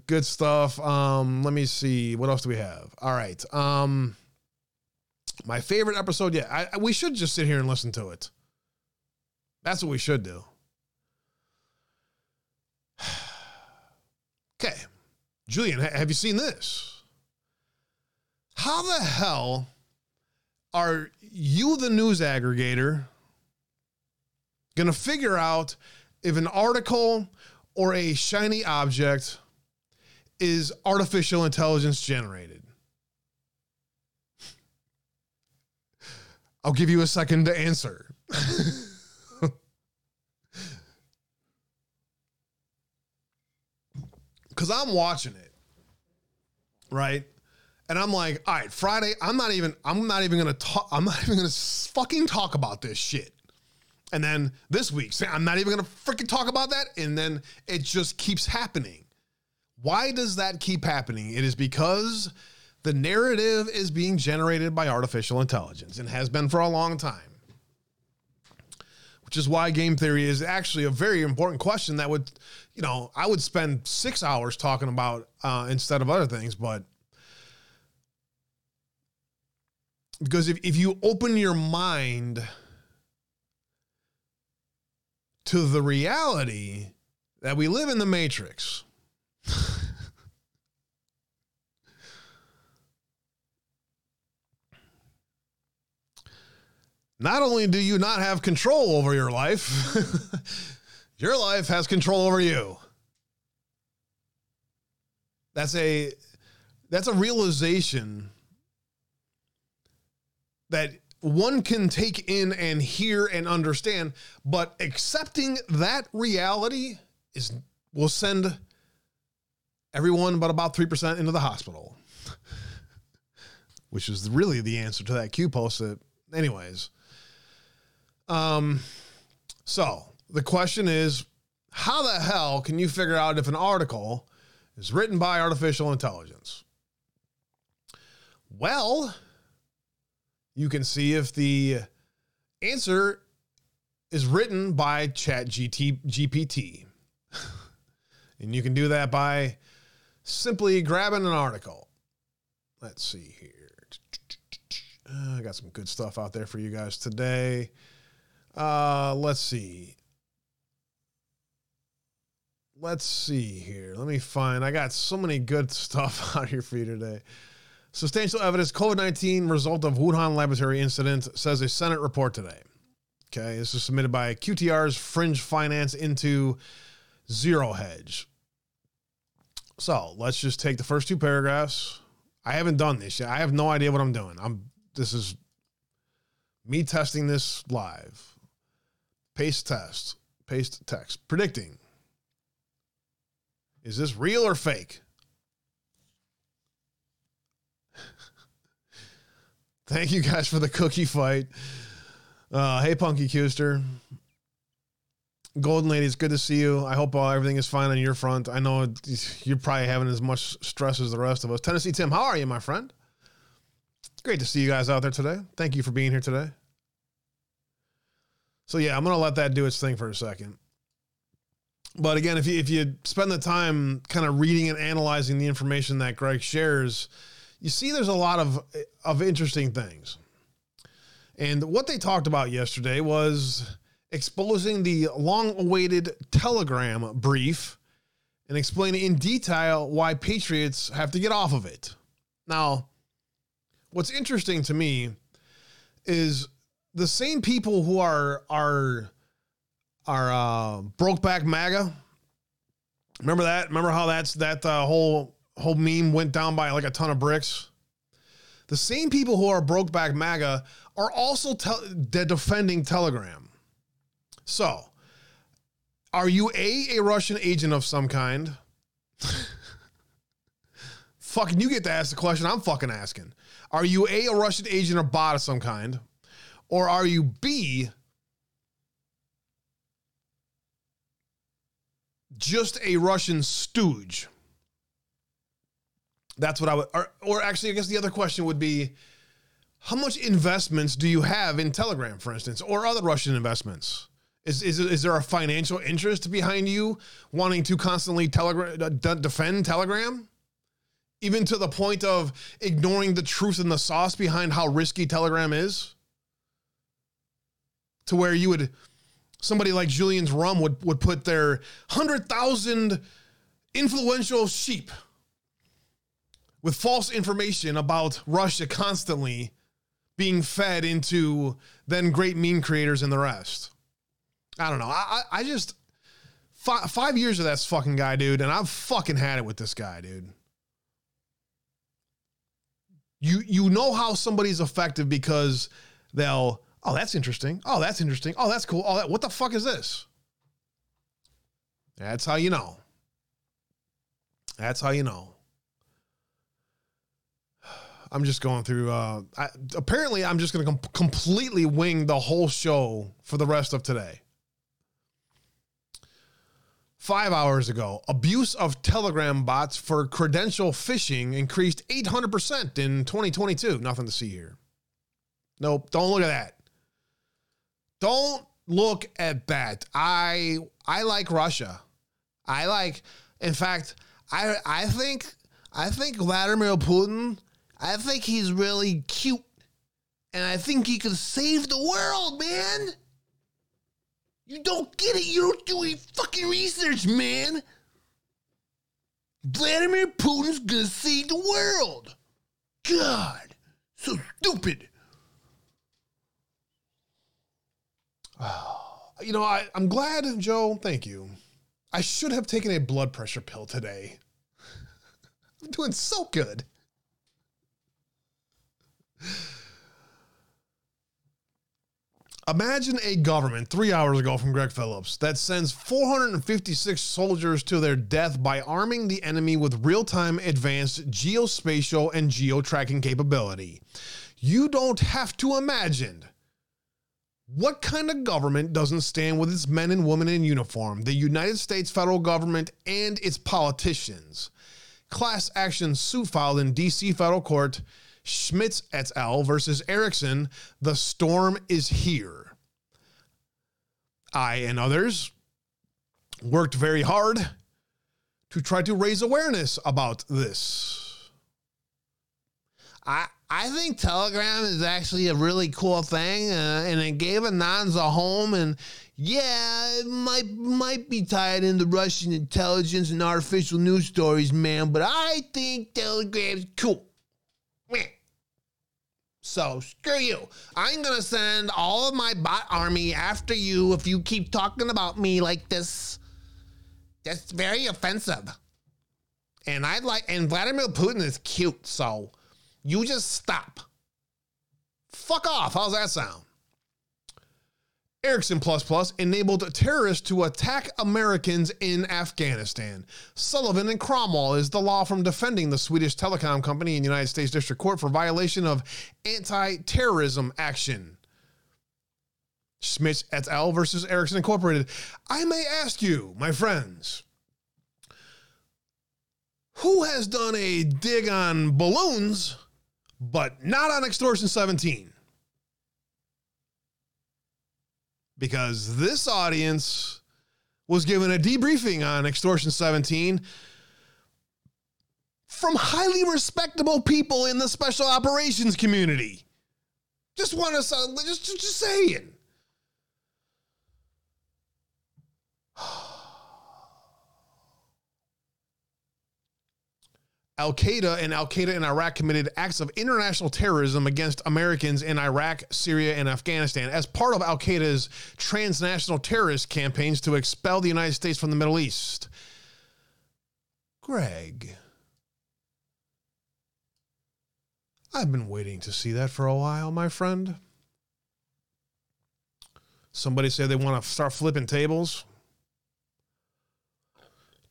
Good stuff. Let me see. What else do we have? All right. My favorite episode. Yeah, we should just sit here and listen to it. That's what we should do. Okay. Julian, have you seen this? How the hell are you, the news aggregator, going to figure out if an article or a shiny object is artificial intelligence generated? I'll give you a second to answer. Because I'm watching it, right? And I'm like, all right, Friday, I'm not even going to fucking talk about this shit. And then this week, I'm not even going to freaking talk about that. And then it just keeps happening. Why does that keep happening? It is because the narrative is being generated by artificial intelligence and has been for a long time. Which is why game theory is actually a very important question that would, you know, I would spend 6 hours talking about instead of other things, but because if you open your mind to the reality that we live in the Matrix, not only do you not have control over your life, your life has control over you. That's a realization that one can take in and hear and understand, but accepting that reality will send everyone but about 3% into the hospital, which is really the answer to that Q post. That, anyways. So the question is, how the hell can you figure out if an article is written by artificial intelligence? Well, you can see if the answer is written by ChatGPT. And you can do that by simply grabbing an article. Let's see here. I got some good stuff out there for you guys today. Let's see. Let's see here. Let me find. I got so many good stuff out here for you today. Substantial evidence, COVID-19 result of Wuhan laboratory incident, says a Senate report today. Okay, this is submitted by QTR's Fringe Finance into Zero Hedge. So let's just take the first two paragraphs. I haven't done this yet. I have no idea what I'm doing. This is me testing this live. Paste test. Paste text. Predicting. Is this real or fake? Thank you guys for the cookie fight. Hey, Punky Custer. Golden Lady, it's good to see you. I hope everything is fine on your front. I know you're probably having as much stress as the rest of us. Tennessee Tim, how are you, my friend? Great to see you guys out there today. Thank you for being here today. So, yeah, I'm going to let that do its thing for a second. But, again, if you spend the time kind of reading and analyzing the information that Greg shares, you see there's a lot of interesting things. And what they talked about yesterday was exposing the long-awaited Telegram brief and explaining in detail why patriots have to get off of it. Now, what's interesting to me is the same people who are Brokeback MAGA. Remember that? Remember how that whole meme went down by like a ton of bricks. The same people who are Brokeback MAGA are also defending Telegram. So, are you a Russian agent of some kind? Fucking, you get to ask the question I'm fucking asking. Are you A, a Russian agent or bot of some kind? Or are you B, just a Russian stooge? That's what I would, or actually, I guess the other question would be, how much investments do you have in Telegram, for instance, or other Russian investments? Is there a financial interest behind you wanting to constantly defend Telegram? Even to the point of ignoring the truth and the sauce behind how risky Telegram is? To where you would, somebody like Julian's Rum would put their 100,000 influential sheep with false information about Russia constantly being fed into then great meme creators and the rest. I don't know. I just, 5 years of that fucking guy, dude, and I've fucking had it with this guy, dude. You know how somebody's effective because they'll, oh, that's interesting. Oh, that's interesting. Oh, that's cool. Oh, that, what the fuck is this? That's how you know. That's how you know. I'm just going through, apparently I'm just going to completely wing the whole show for the rest of today. 5 hours ago, abuse of Telegram bots for credential phishing increased 800% in 2022. Nothing to see here. Nope. Don't look at that. Don't look at that. I like Russia. I like, in fact, I think Vladimir Putin, I think he's really cute, and I think he could save the world, man. You don't get it. You don't do any fucking research, man. Vladimir Putin's gonna save the world. God, so stupid. You know, I'm glad, Joe, thank you. I should have taken a blood pressure pill today. I'm doing so good. Imagine a government 3 hours ago from Greg Phillips that sends 456 soldiers to their death by arming the enemy with real-time advanced geospatial and geo-tracking capability. You don't have to imagine. What kind of government doesn't stand with its men and women in uniform, the United States federal government, and its politicians? Class action suit filed in D.C. federal court, Schmitz et al. Versus Ericsson, the storm is here. I and others worked very hard to try to raise awareness about this. I think Telegram is actually a really cool thing, and it gave Anons a home, and yeah, it might be tied into Russian intelligence and artificial news stories, man, but I think Telegram's cool. So, screw you. I'm going to send all of my bot army after you if you keep talking about me like this. That's very offensive. And and Vladimir Putin is cute, so you just stop. Fuck off. How's that sound? Ericsson ++ enabled terrorists to attack Americans in Afghanistan. Sullivan and Cromwell is the law from defending the Swedish telecom company in United States District Court for violation of anti-terrorism action. Schmitz et al. Versus Ericsson Incorporated. I may ask you, my friends, who has done a dig on balloons, but not on Extortion 17? Because this audience was given a debriefing on Extortion 17 from highly respectable people in the special operations community. Just want to sound, just saying. Al-Qaeda and Al-Qaeda in Iraq committed acts of international terrorism against Americans in Iraq, Syria, and Afghanistan as part of Al-Qaeda's transnational terrorist campaigns to expel the United States from the Middle East. Greg, I've been waiting to see that for a while, my friend. Somebody said they want to start flipping tables.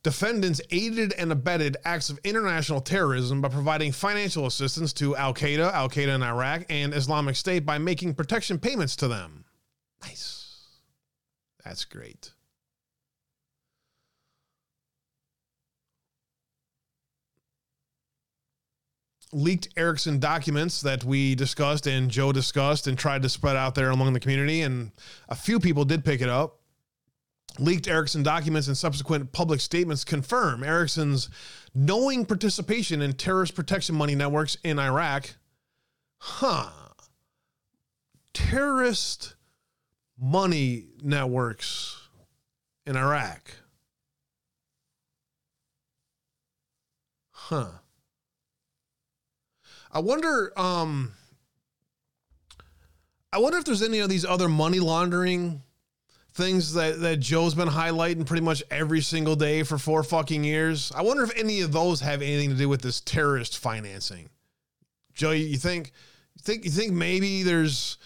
defendants aided and abetted acts of international terrorism by providing financial assistance to Al-Qaeda, Al-Qaeda in Iraq, and Islamic State by making protection payments to them. Nice. That's great. Leaked Ericsson documents that we discussed and Joe discussed and tried to spread out there among the community, and a few people did pick it up. Leaked Ericsson documents and subsequent public statements confirm Ericsson's knowing participation in terrorist protection money networks in Iraq. Terrorist money networks in Iraq. I wonder if there's any of these other money laundering things that Joe's been highlighting pretty much every single day for 4 fucking years. I wonder if any of those have anything to do with this terrorist financing. Joe, you think maybe there's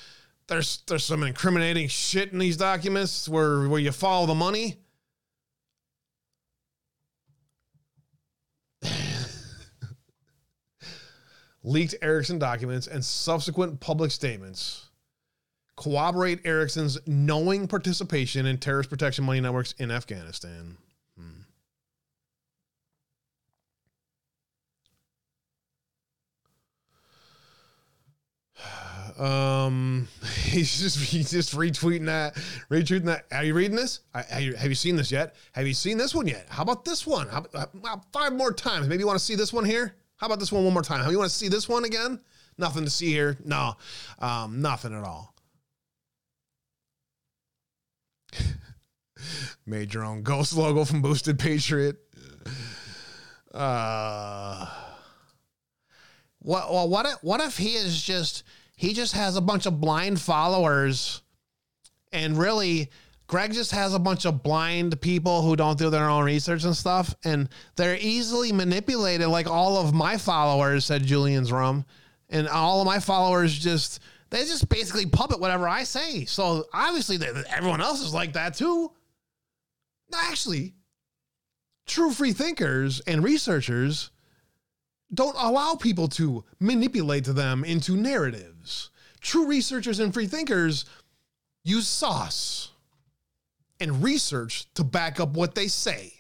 some incriminating shit in these documents where you follow the money? Leaked Ericsson documents and subsequent public statements corroborate Ericsson's knowing participation in terrorist protection money networks in Afghanistan. He's just retweeting that. Are you reading this? Have you seen this yet? Have you seen this one yet? How about this one? How 5 more times? Maybe you want to see this one here? How about this one more time? How you want to see this one again? Nothing to see here. No, nothing at all. Made your own ghost logo from Boosted Patriot. What if he just has a bunch of blind followers, and really Greg just has a bunch of blind people who don't do their own research and stuff, and they're easily manipulated like all of my followers, said Julian's Rum. And all of my followers they just basically puppet whatever I say. So obviously everyone else is like that too. Actually, true free thinkers and researchers don't allow people to manipulate them into narratives. True researchers and free thinkers use sauce and research to back up what they say.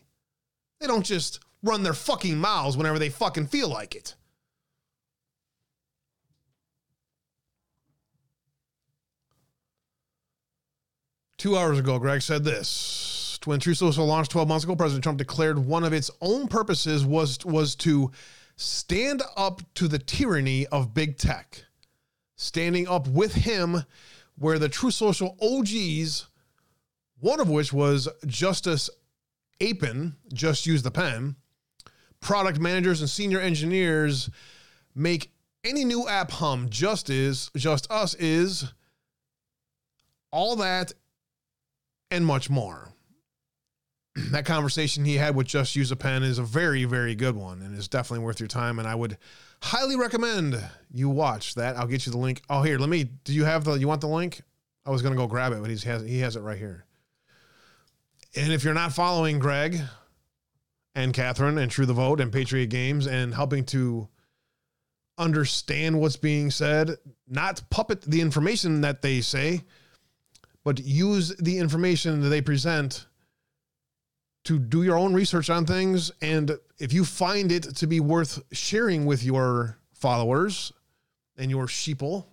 They don't just run their fucking mouths whenever they fucking feel like it. Two hours ago, Greg said this. When True Social launched 12 months ago, President Trump declared one of its own purposes was to stand up to the tyranny of big tech. Standing up with him where the True Social OGs, one of which was Justus Apen, just use the pen, product managers and senior engineers make any new app hum. Just us is all that and much more. That conversation he had with Just Use a Pen is a very, very good one and is definitely worth your time. And I would highly recommend you watch that. I'll get you the link. Oh, here, you want the link? I was going to go grab it, but he has it right here. And if you're not following Greg and Catherine and True the Vote and Patriot Games and helping to understand what's being said, not puppet the information that they say, but use the information that they present to do your own research on things. And if you find it to be worth sharing with your followers and your sheeple,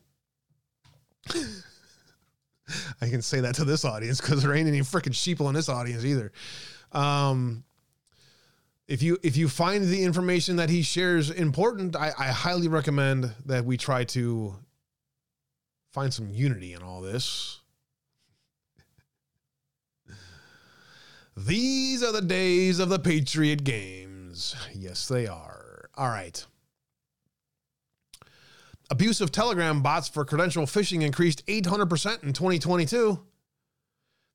I can say that to this audience because there ain't any freaking sheeple in this audience either. If you find the information that he shares important, I highly recommend that we try to find some unity in all this. These are the days of the Patriot Games. Yes, they are. All right. Abuse of Telegram bots for credential phishing increased 800% in 2022.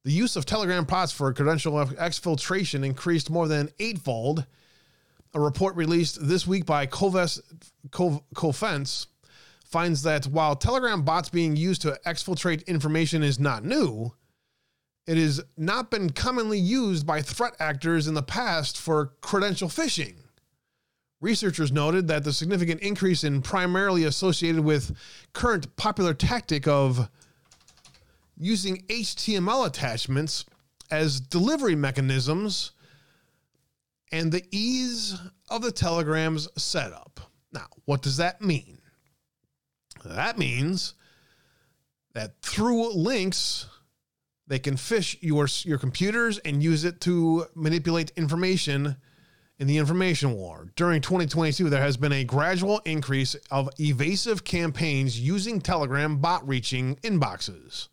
The use of Telegram bots for credential exfiltration increased more than 8-fold. A report released this week by Cofense finds that while Telegram bots being used to exfiltrate information is not new, It has not been commonly used by threat actors in the past for credential phishing. Researchers noted that the significant increase in primarily associated with current popular tactic of using HTML attachments as delivery mechanisms and the ease of the Telegram's setup. Now, what does that mean? That means that through links, they can phish your computers and use it to manipulate information in the information war. During 2022, there has been a gradual increase of evasive campaigns using Telegram bot reaching inboxes.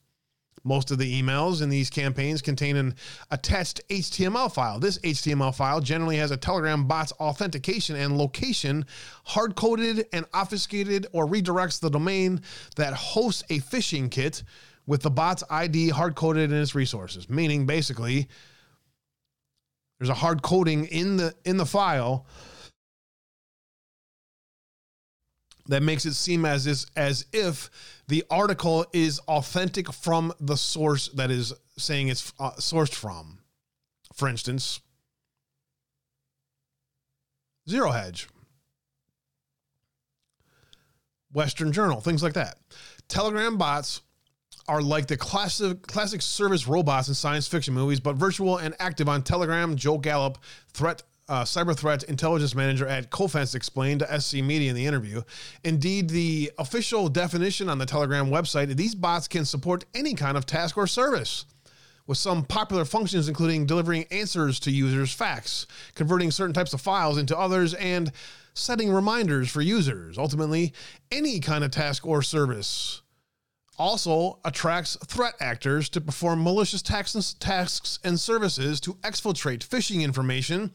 Most of the emails in these campaigns contain an attached HTML file. This HTML file generally has a Telegram bot's authentication and location hard-coded and obfuscated, or redirects the domain that hosts a phishing kit with the bot's ID hard-coded in its resources. Meaning, basically, there's a hard coding in the file that makes it seem as if the article is authentic from the source that is saying it's sourced from. For instance, Zero Hedge, Western Journal, things like that. Telegram bots are like the classic service robots in science fiction movies, but virtual and active on Telegram. Joe Gallup, cyber threat intelligence manager at Cofense, explained to SC Media in the interview. Indeed, the official definition on the Telegram website, these bots can support any kind of task or service, with some popular functions including delivering answers to users' facts, converting certain types of files into others, and setting reminders for users. Ultimately, any kind of task or service also attracts threat actors to perform malicious tasks and services to exfiltrate phishing information.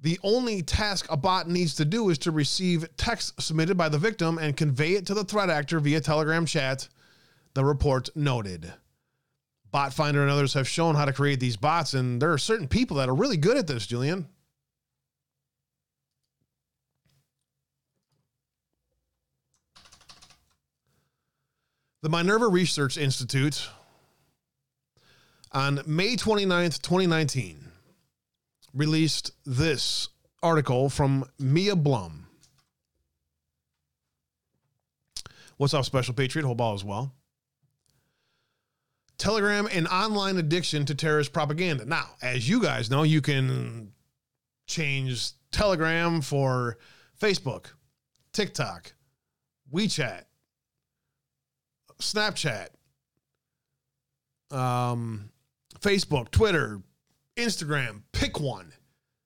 The only task a bot needs to do is to receive text submitted by the victim and convey it to the threat actor via Telegram chat, the report noted. Bot Finder and others have shown how to create these bots, and there are certain people that are really good at this, Julian. The Minerva Research Institute, on May 29th, 2019, released this article from Mia Blum. What's up, Special Patriot? Hope all is well. Telegram and online addiction to terrorist propaganda. Now, as you guys know, you can change Telegram for Facebook, TikTok, WeChat, Snapchat, Facebook, Twitter, Instagram, pick one.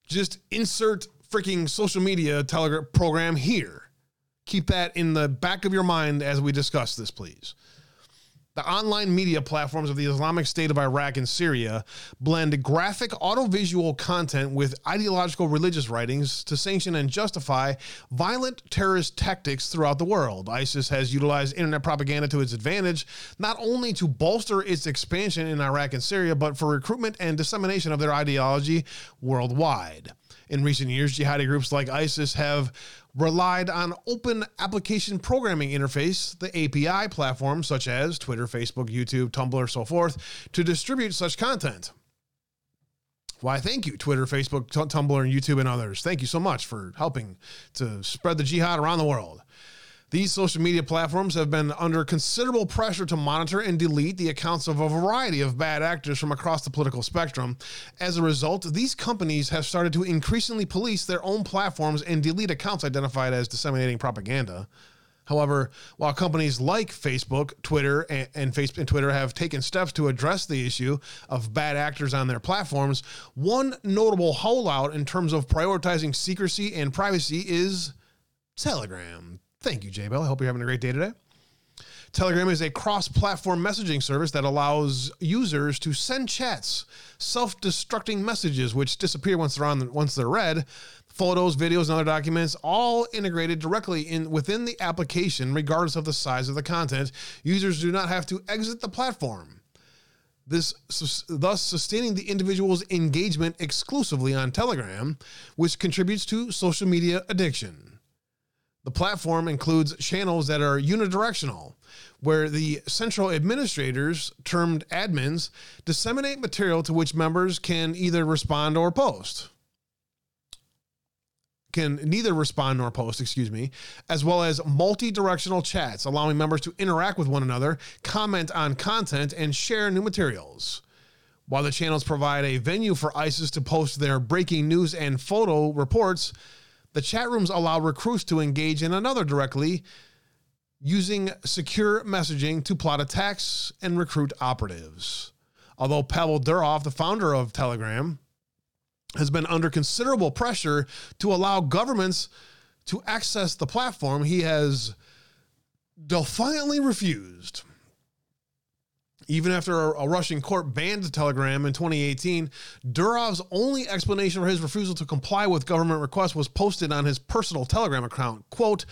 Just insert freaking social media Telegram program here. Keep that in the back of your mind as we discuss this, please. The online media platforms of the Islamic State of Iraq and Syria blend graphic audiovisual content with ideological religious writings to sanction and justify violent terrorist tactics throughout the world. ISIS has utilized internet propaganda to its advantage, not only to bolster its expansion in Iraq and Syria, but for recruitment and dissemination of their ideology worldwide. In recent years, jihadi groups like ISIS have relied on open application programming interface, the API platform, such as Twitter, Facebook, YouTube, Tumblr, so forth, to distribute such content. Why, thank you, Twitter, Facebook, Tumblr, and YouTube, and others. Thank you so much for helping to spread the jihad around the world. These social media platforms have been under considerable pressure to monitor and delete the accounts of a variety of bad actors from across the political spectrum. As a result, these companies have started to increasingly police their own platforms and delete accounts identified as disseminating propaganda. However, while companies like Facebook, Twitter, and Twitter have taken steps to address the issue of bad actors on their platforms, one notable holdout in terms of prioritizing secrecy and privacy is Telegram. Thank you, J-Bell. I hope you're having a great day today. Telegram is a cross-platform messaging service that allows users to send chats, self-destructing messages, which disappear once they're read, photos, videos, and other documents, all integrated directly within the application, regardless of the size of the content. Users do not have to exit the platform, thus sustaining the individual's engagement exclusively on Telegram, which contributes to social media addiction. The platform includes channels that are unidirectional, where the central administrators, termed admins, disseminate material to which members can either respond or post. Can neither respond nor post, as well as multi-directional chats, allowing members to interact with one another, comment on content, and share new materials. While the channels provide a venue for ISIS to post their breaking news and photo reports, the chat rooms allow recruits to engage in another directly using secure messaging to plot attacks and recruit operatives. Although Pavel Durov, the founder of Telegram, has been under considerable pressure to allow governments to access the platform, he has defiantly refused. Even after a Russian court banned Telegram in 2018, Durov's only explanation for his refusal to comply with government requests was posted on his personal Telegram account. Quote,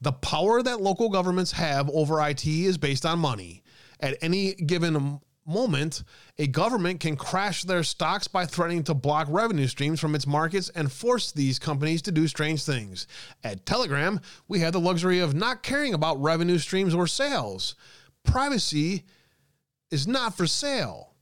"The power that local governments have over IT is based on money. At any given moment, a government can crash their stocks by threatening to block revenue streams from its markets and force these companies to do strange things. At Telegram, we had the luxury of not caring about revenue streams or sales. Privacy is not for sale,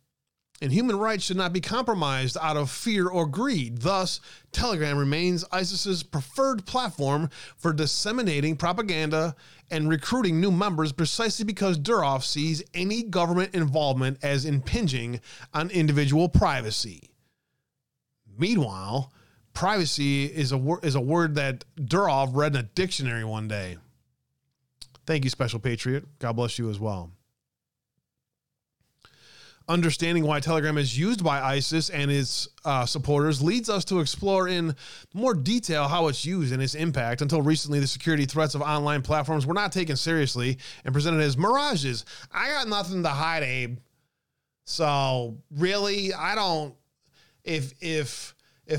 and human rights should not be compromised out of fear or greed. Thus, Telegram remains ISIS's preferred platform for disseminating propaganda and recruiting new members precisely because Durov sees any government involvement as impinging on individual privacy." Meanwhile, privacy is a word that Durov read in a dictionary one day. Thank you, Special Patriot. God bless you as well. Understanding why Telegram is used by ISIS and its supporters leads us to explore in more detail how it's used and its impact. Until recently, the security threats of online platforms were not taken seriously and presented as mirages. I got nothing to hide, Abe. So really, I don't. If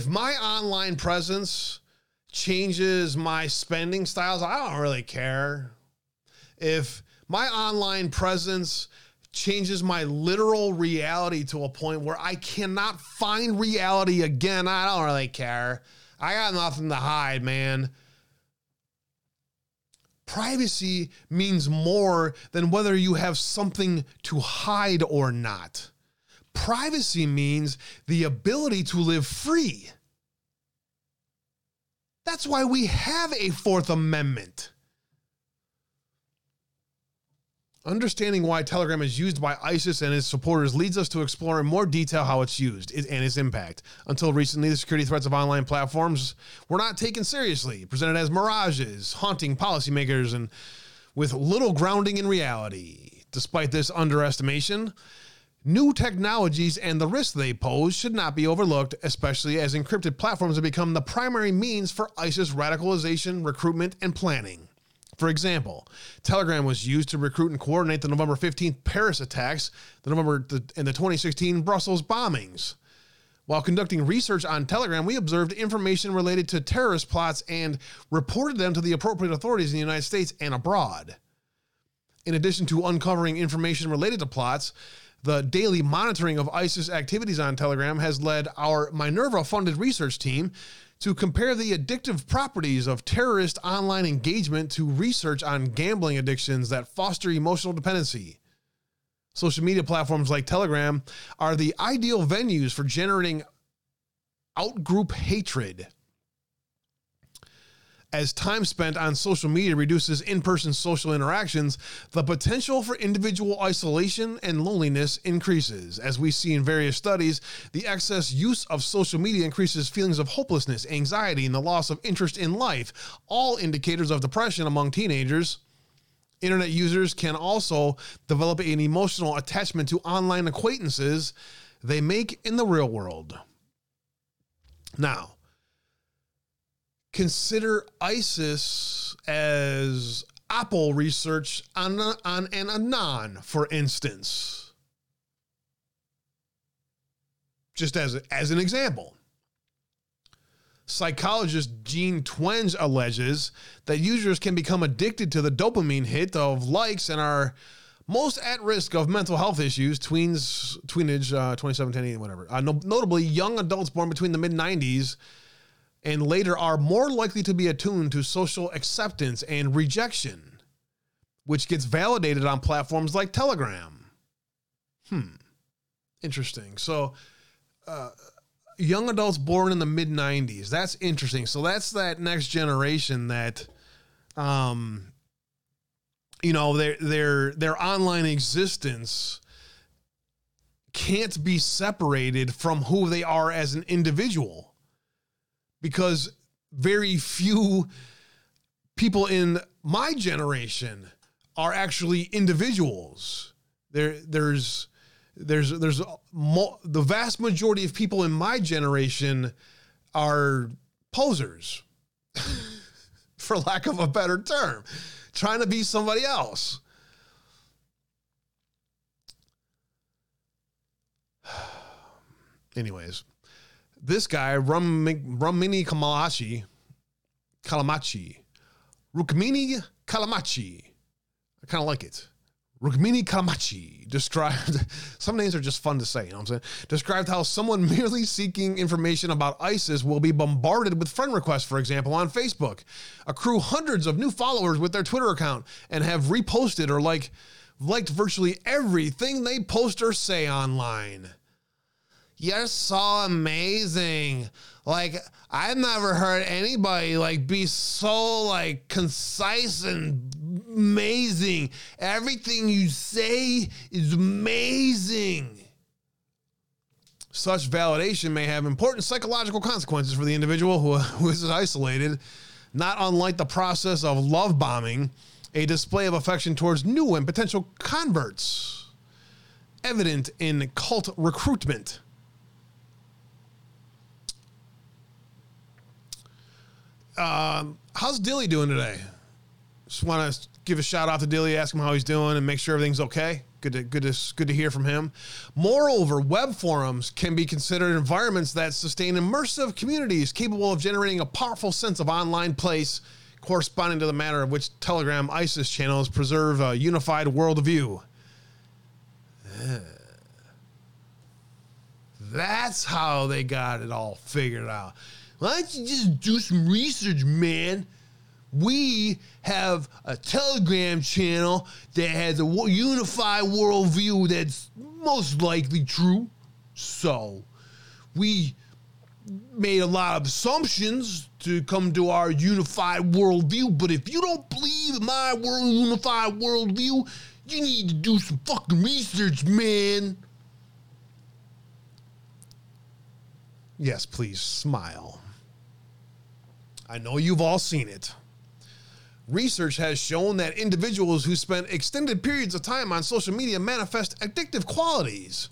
my online presence changes my spending styles, I don't really care. If my online presence changes my literal reality to a point where I cannot find reality again, I don't really care. I got nothing to hide, man. Privacy means more than whether you have something to hide or not. Privacy means the ability to live free. That's why we have a Fourth Amendment. Understanding why Telegram is used by ISIS and its supporters leads us to explore in more detail how it's used and its impact. Until recently, the security threats of online platforms were not taken seriously, presented as mirages, haunting policymakers, and with little grounding in reality. Despite this underestimation, new technologies and the risks they pose should not be overlooked, especially as encrypted platforms have become the primary means for ISIS radicalization, recruitment, and planning. For example, Telegram was used to recruit and coordinate the November 15th Paris attacks, and the 2016 Brussels bombings. While conducting research on Telegram, we observed information related to terrorist plots and reported them to the appropriate authorities in the United States and abroad. In addition to uncovering information related to plots, the daily monitoring of ISIS activities on Telegram has led our Minerva-funded research team to compare the addictive properties of terrorist online engagement to research on gambling addictions that foster emotional dependency. Social media platforms like Telegram are the ideal venues for generating outgroup hatred, as time spent on social media reduces in-person social interactions, the potential for individual isolation and loneliness increases. As we see in various studies, the excess use of social media increases feelings of hopelessness, anxiety, and the loss of interest in life, all indicators of depression among teenagers. Internet users can also develop an emotional attachment to online acquaintances they make in the real world. Now, consider ISIS as Apple research on an Anon, for instance. Just as an example. Psychologist Gene Twenge alleges that users can become addicted to the dopamine hit of likes and are most at risk of mental health issues, tweenage, 27, 10, 8, whatever. Notably, young adults born between the mid-90s and later are more likely to be attuned to social acceptance and rejection, which gets validated on platforms like Telegram. Interesting. So young adults born in the mid-90s, that's interesting. So that's that next generation that, you know, their online existence can't be separated from who they are as an individual, because very few people in my generation are actually individuals. The vast majority of people in my generation are posers, for lack of a better term, trying to be somebody else. Anyways, this guy, Rukmini Callimachi, I kind of like it. Rukmini Callimachi described, some names are just fun to say, you know what I'm saying? Described how someone merely seeking information about ISIS will be bombarded with friend requests, for example, on Facebook, accrue hundreds of new followers with their Twitter account, and have reposted or liked virtually everything they post or say online. You're so amazing. Like, I've never heard anybody be so concise and amazing. Everything you say is amazing. Such validation may have important psychological consequences for the individual who is isolated, not unlike the process of love bombing, a display of affection towards new and potential converts, evident in cult recruitment. How's Dilly doing today? Just want to give a shout out to Dilly, ask him how he's doing, and make sure everything's okay. Good to hear from him. Moreover, web forums can be considered environments that sustain immersive communities capable of generating a powerful sense of online place, corresponding to the manner in which Telegram ISIS channels preserve a unified worldview. That's how they got it all figured out. Why don't you just do some research, man? We have a Telegram channel that has a unified worldview that's most likely true. So we made a lot of assumptions to come to our unified worldview. But if you don't believe in my unified worldview, you need to do some fucking research, man. Yes, please smile. I know you've all seen it. Research has shown that individuals who spend extended periods of time on social media manifest addictive qualities.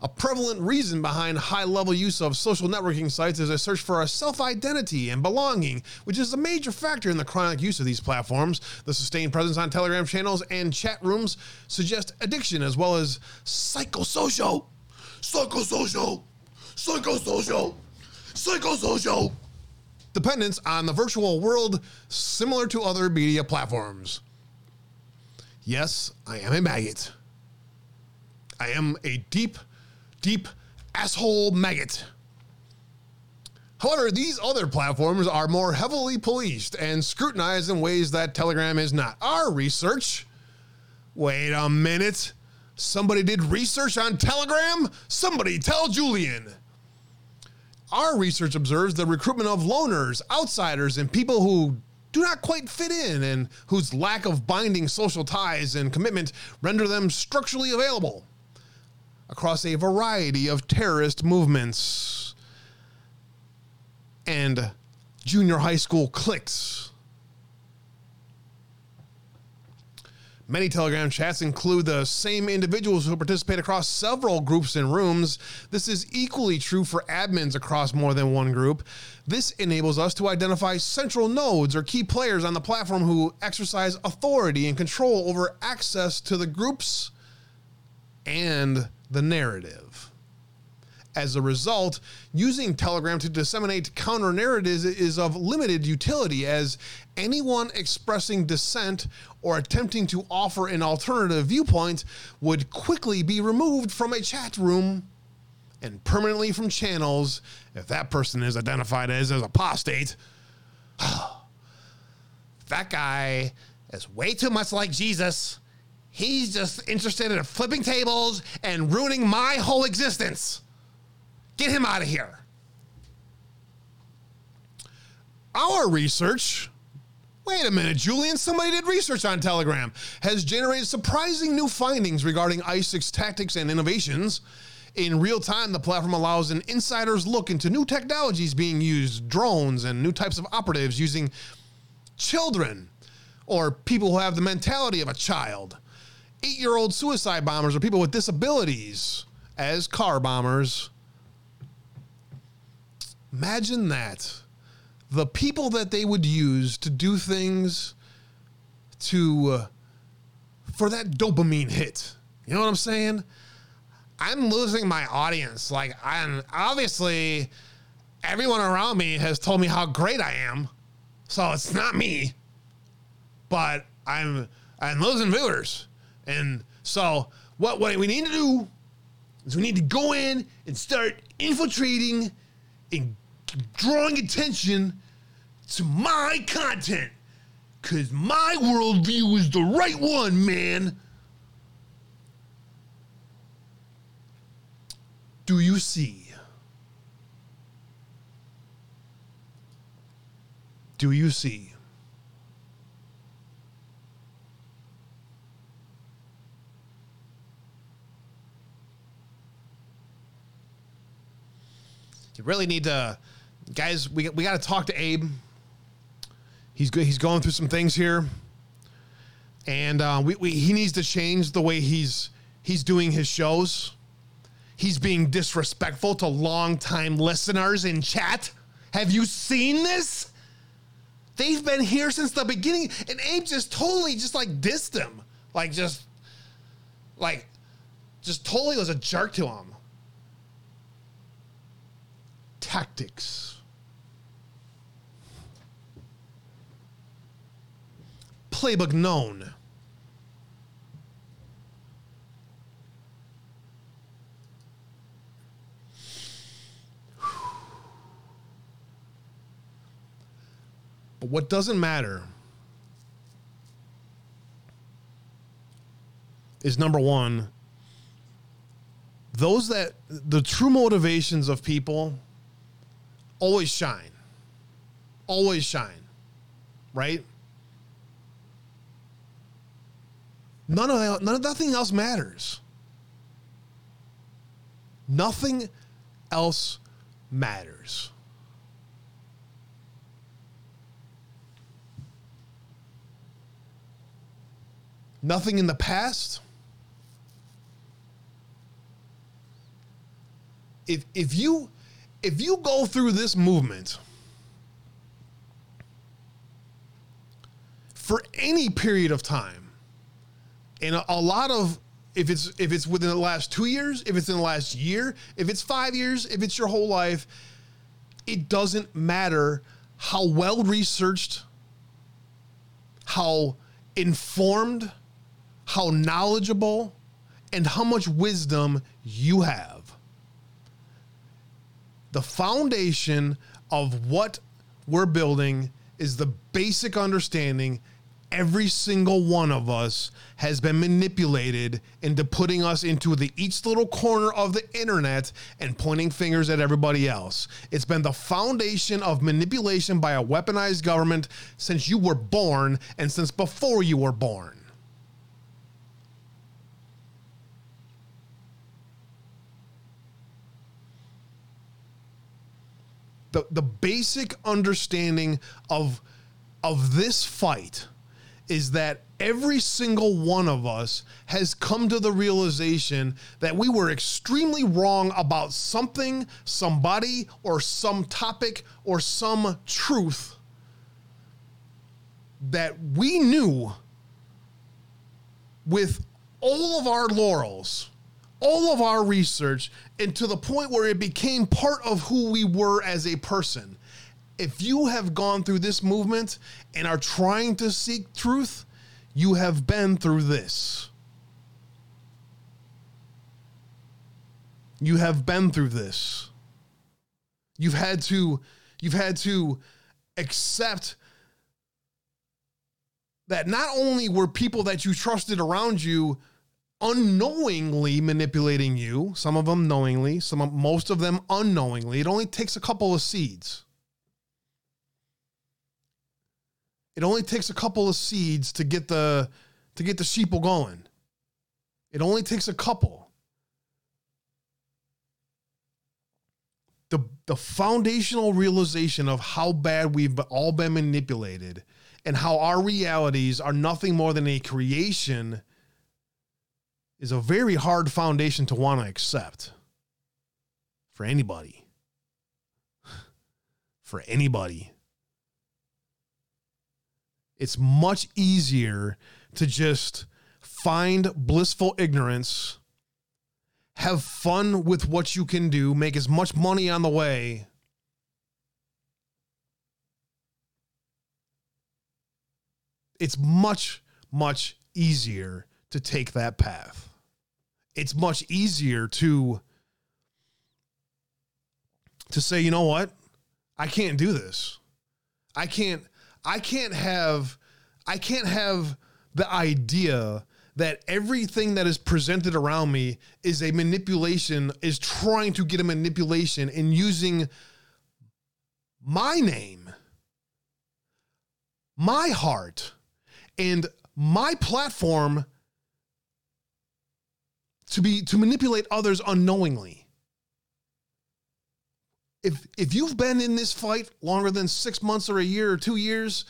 A prevalent reason behind high-level use of social networking sites is a search for a self-identity and belonging, which is a major factor in the chronic use of these platforms. The sustained presence on Telegram channels and chat rooms suggests addiction as well as psychosocial dependence on the virtual world, similar to other media platforms. Yes, I am a maggot. I am a deep, deep asshole maggot. However, these other platforms are more heavily policed and scrutinized in ways that Telegram is not. Our research. Wait a minute. Somebody did research on Telegram? Somebody tell Julian. Our research observes the recruitment of loners, outsiders, and people who do not quite fit in and whose lack of binding social ties and commitment render them structurally available across a variety of terrorist movements and junior high school cliques. Many Telegram chats include the same individuals who participate across several groups and rooms. This is equally true for admins across more than one group. This enables us to identify central nodes or key players on the platform who exercise authority and control over access to the groups and the narrative. As a result, using Telegram to disseminate counter-narratives is of limited utility, as anyone expressing dissent or attempting to offer an alternative viewpoint would quickly be removed from a chat room and permanently from channels if that person is identified as an apostate. That guy is way too much like Jesus. He's just interested in flipping tables and ruining my whole existence. Get him out of here. Our research, wait a minute, Julian, somebody did research on Telegram, has generated surprising new findings regarding ISIS tactics and innovations. In real time, the platform allows an insider's look into new technologies being used, drones and new types of operatives using children or people who have the mentality of a child, 8-year-old suicide bombers or people with disabilities as car bombers. Imagine that. The people that they would use to do things to for that dopamine hit. You know what I'm saying? I'm losing my audience. Like, I'm obviously everyone around me has told me how great I am, so it's not me. But I'm losing viewers, and so what we need to do is we need to go in and start infiltrating and drawing attention to my content, because my worldview is the right one, man. Do you see? Do you see? You really need to, guys, we got to talk to Abe. He's good. He's going through some things here, and he needs to change the way he's doing his shows. He's being disrespectful to longtime listeners in chat. Have you seen this? They've been here since the beginning, and Abe just totally just like dissed him, like just totally was a jerk to him. Tactics. Playbook known. But what doesn't matter is, number one, those that the true motivations of people always shine. Always shine. Right? Nothing else matters. Nothing else matters. Nothing in the past. If you go through this movement for any period of time, and a lot of, if it's within the last 2 years, if it's in the last year, if it's 5 years, if it's your whole life, it doesn't matter how well researched, how informed, how knowledgeable, and how much wisdom you have. The foundation of what we're building is the basic understanding every single one of us has been manipulated into putting us into the each little corner of the internet and pointing fingers at everybody else. It's been the foundation of manipulation by a weaponized government since you were born and since before you were born. The basic understanding of this fight is that every single one of us has come to the realization that we were extremely wrong about something, somebody, or some topic, or some truth that we knew with all of our laurels, all of our research, and to the point where it became part of who we were as a person. If you have gone through this movement and are trying to seek truth, you have been through this. You have been through this. You've had to accept that not only were people that you trusted around you unknowingly manipulating you, some of them knowingly, most of them unknowingly. It only takes a couple of seeds. It only takes a couple of seeds to get the sheeple going. It only takes a couple. The foundational realization of how bad we've all been manipulated and how our realities are nothing more than a creation is a very hard foundation to want to accept for anybody. For anybody. It's much easier to just find blissful ignorance, have fun with what you can do, make as much money on the way, it's much, much easier to take that path. It's much easier to say, you know what? I can't do this. I can't have the idea that everything that is presented around me is a manipulation, is trying to get a manipulation and using my name, my heart, and my platform to manipulate others unknowingly. If you've been in this fight longer than 6 months or a year or 2 years,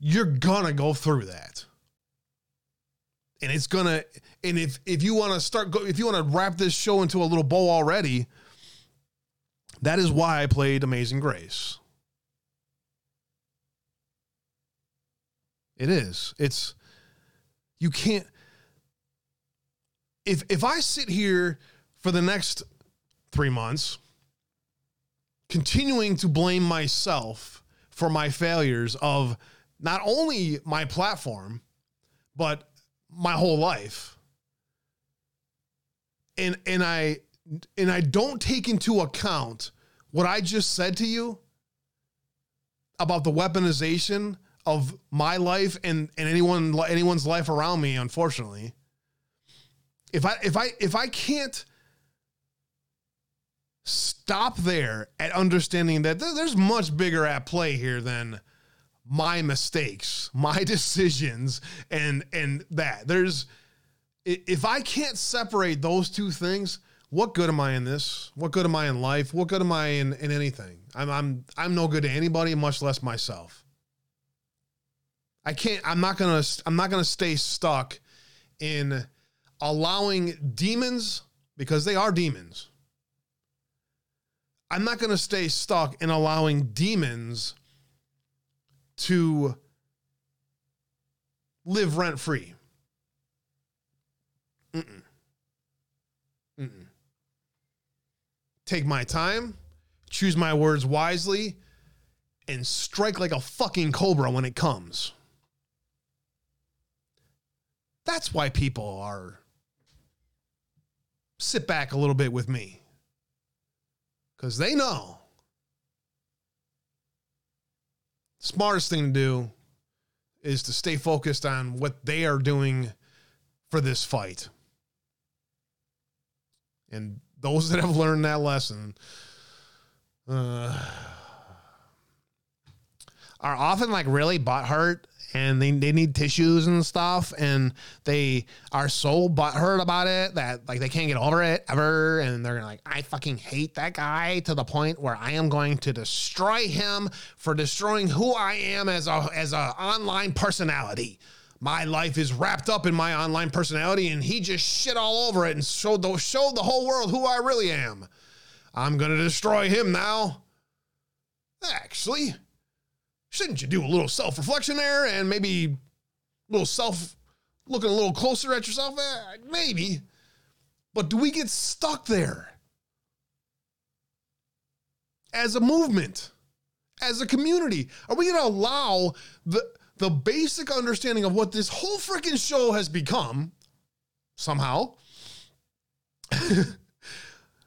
you're gonna go through that. And it's gonna, and if you want to wrap this show into a little bow already, that is why I played Amazing Grace. It is. It's, you can't, if I sit here for the next 3 months, continuing to blame myself for my failures of not only my platform, but my whole life. And I don't take into account what I just said to you about the weaponization of my life and anyone's life around me, unfortunately. If I can't stop there at understanding that there's much bigger at play here than my mistakes, my decisions, and that there's, if I can't separate those two things, what good am I in this? What good am I in life? What good am I in anything? I'm no good to anybody, much less myself. I'm not gonna stay stuck in allowing demons, because they are demons. I'm not going to stay stuck in allowing demons to live rent free. Take my time, choose my words wisely, and strike like a fucking cobra when it comes. That's why people are, sit back a little bit with me. Because they know the smartest thing to do is to stay focused on what they are doing for this fight. And those that have learned that lesson are often like really butthurt, and they need tissues and stuff, and they are so butthurt about it that like they can't get over it ever, and they're like, I fucking hate that guy to the point where I am going to destroy him for destroying who I am as a online personality. My life is wrapped up in my online personality, and he just shit all over it and showed the whole world who I really am. I'm gonna destroy him now. Actually, shouldn't you do a little self-reflection there, and maybe a little looking a little closer at yourself? Maybe. But do we get stuck there? As a movement, as a community, are we going to allow the basic understanding of what this whole freaking show has become somehow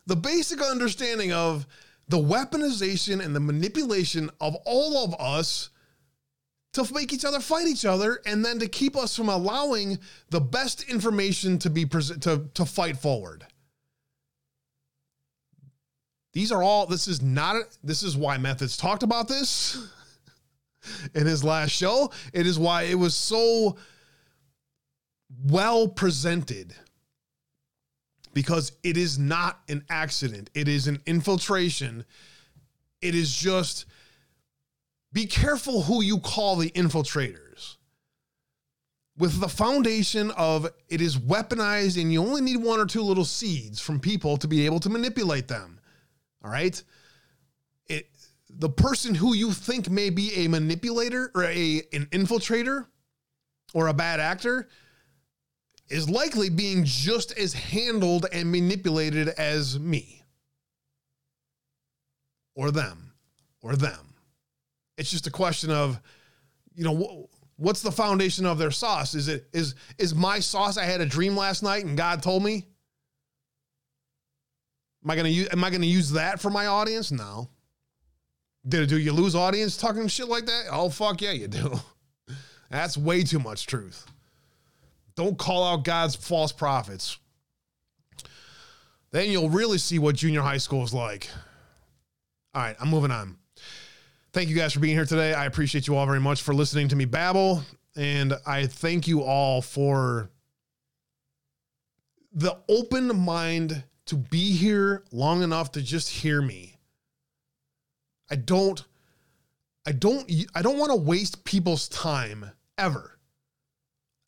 the basic understanding of the weaponization and the manipulation of all of us to make each other fight each other, and then to keep us from allowing the best information to be to fight forward. These are all, this is why Methods talked about this in his last show. It is why it was so well presented, because it is not an accident. It is an infiltration. It is just, be careful who you call the infiltrators. With the foundation of it is weaponized, and you only need one or two little seeds from people to be able to manipulate them. All right. The person who you think may be a manipulator or an infiltrator or a bad actor is likely being just as handled and manipulated as me or them or them. It's just a question of, you know, what's the foundation of their sauce? Is my sauce? I had a dream last night and God told me. Am I going to use that for my audience? No. Do you lose audience talking shit like that? Oh, fuck yeah, you do. That's way too much truth. Don't call out God's false prophets. Then you'll really see what junior high school is like. All right, I'm moving on. Thank you guys for being here today. I appreciate you all very much for listening to me babble. And I thank you all for the open mind to be here long enough to just hear me. I don't want to waste people's time ever.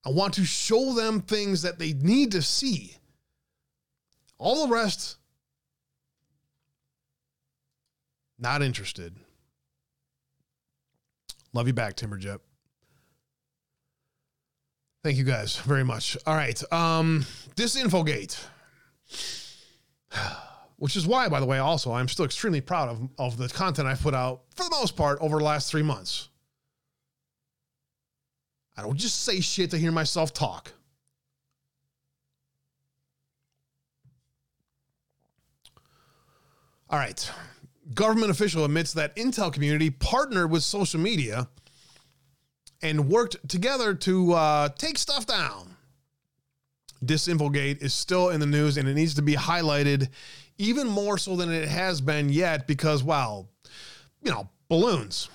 I want to show them things that they need to see. All the rest, not interested. Love you back, Timberjet. Thank you guys very much. All right. Disinfogate. Which is why, by the way, also, I'm still extremely proud of the content I've put out, for the most part, over the last 3 months. I don't just say shit to hear myself talk. All right. Government official admits that intel community partnered with social media and worked together to take stuff down. Disinfogate is still in the news, and it needs to be highlighted even more so than it has been yet because, well, you know, balloons.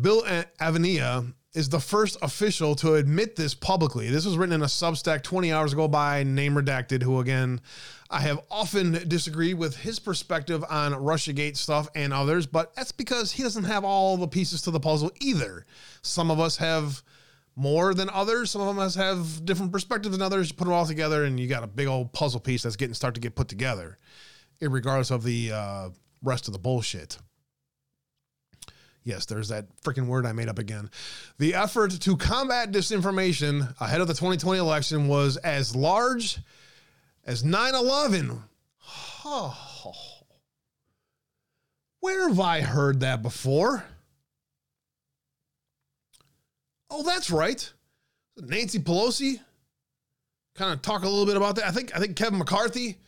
Bill Evanina is the first official to admit this publicly. This was written in a Substack 20 hours ago by Name Redacted, who, again, I have often disagreed with his perspective on Russiagate stuff and others, but that's because he doesn't have all the pieces to the puzzle either. Some of us have more than others. Some of us have different perspectives than others. You put it all together and you got a big old puzzle piece that's getting start to get put together, regardless of the rest of the bullshit. Yes, there's that freaking word I made up again. The effort to combat disinformation ahead of the 2020 election was as large as 9/11. Oh, where have I heard that before? Oh, that's right. Nancy Pelosi. Kind of talk a little bit about that. I think Kevin McCarthy,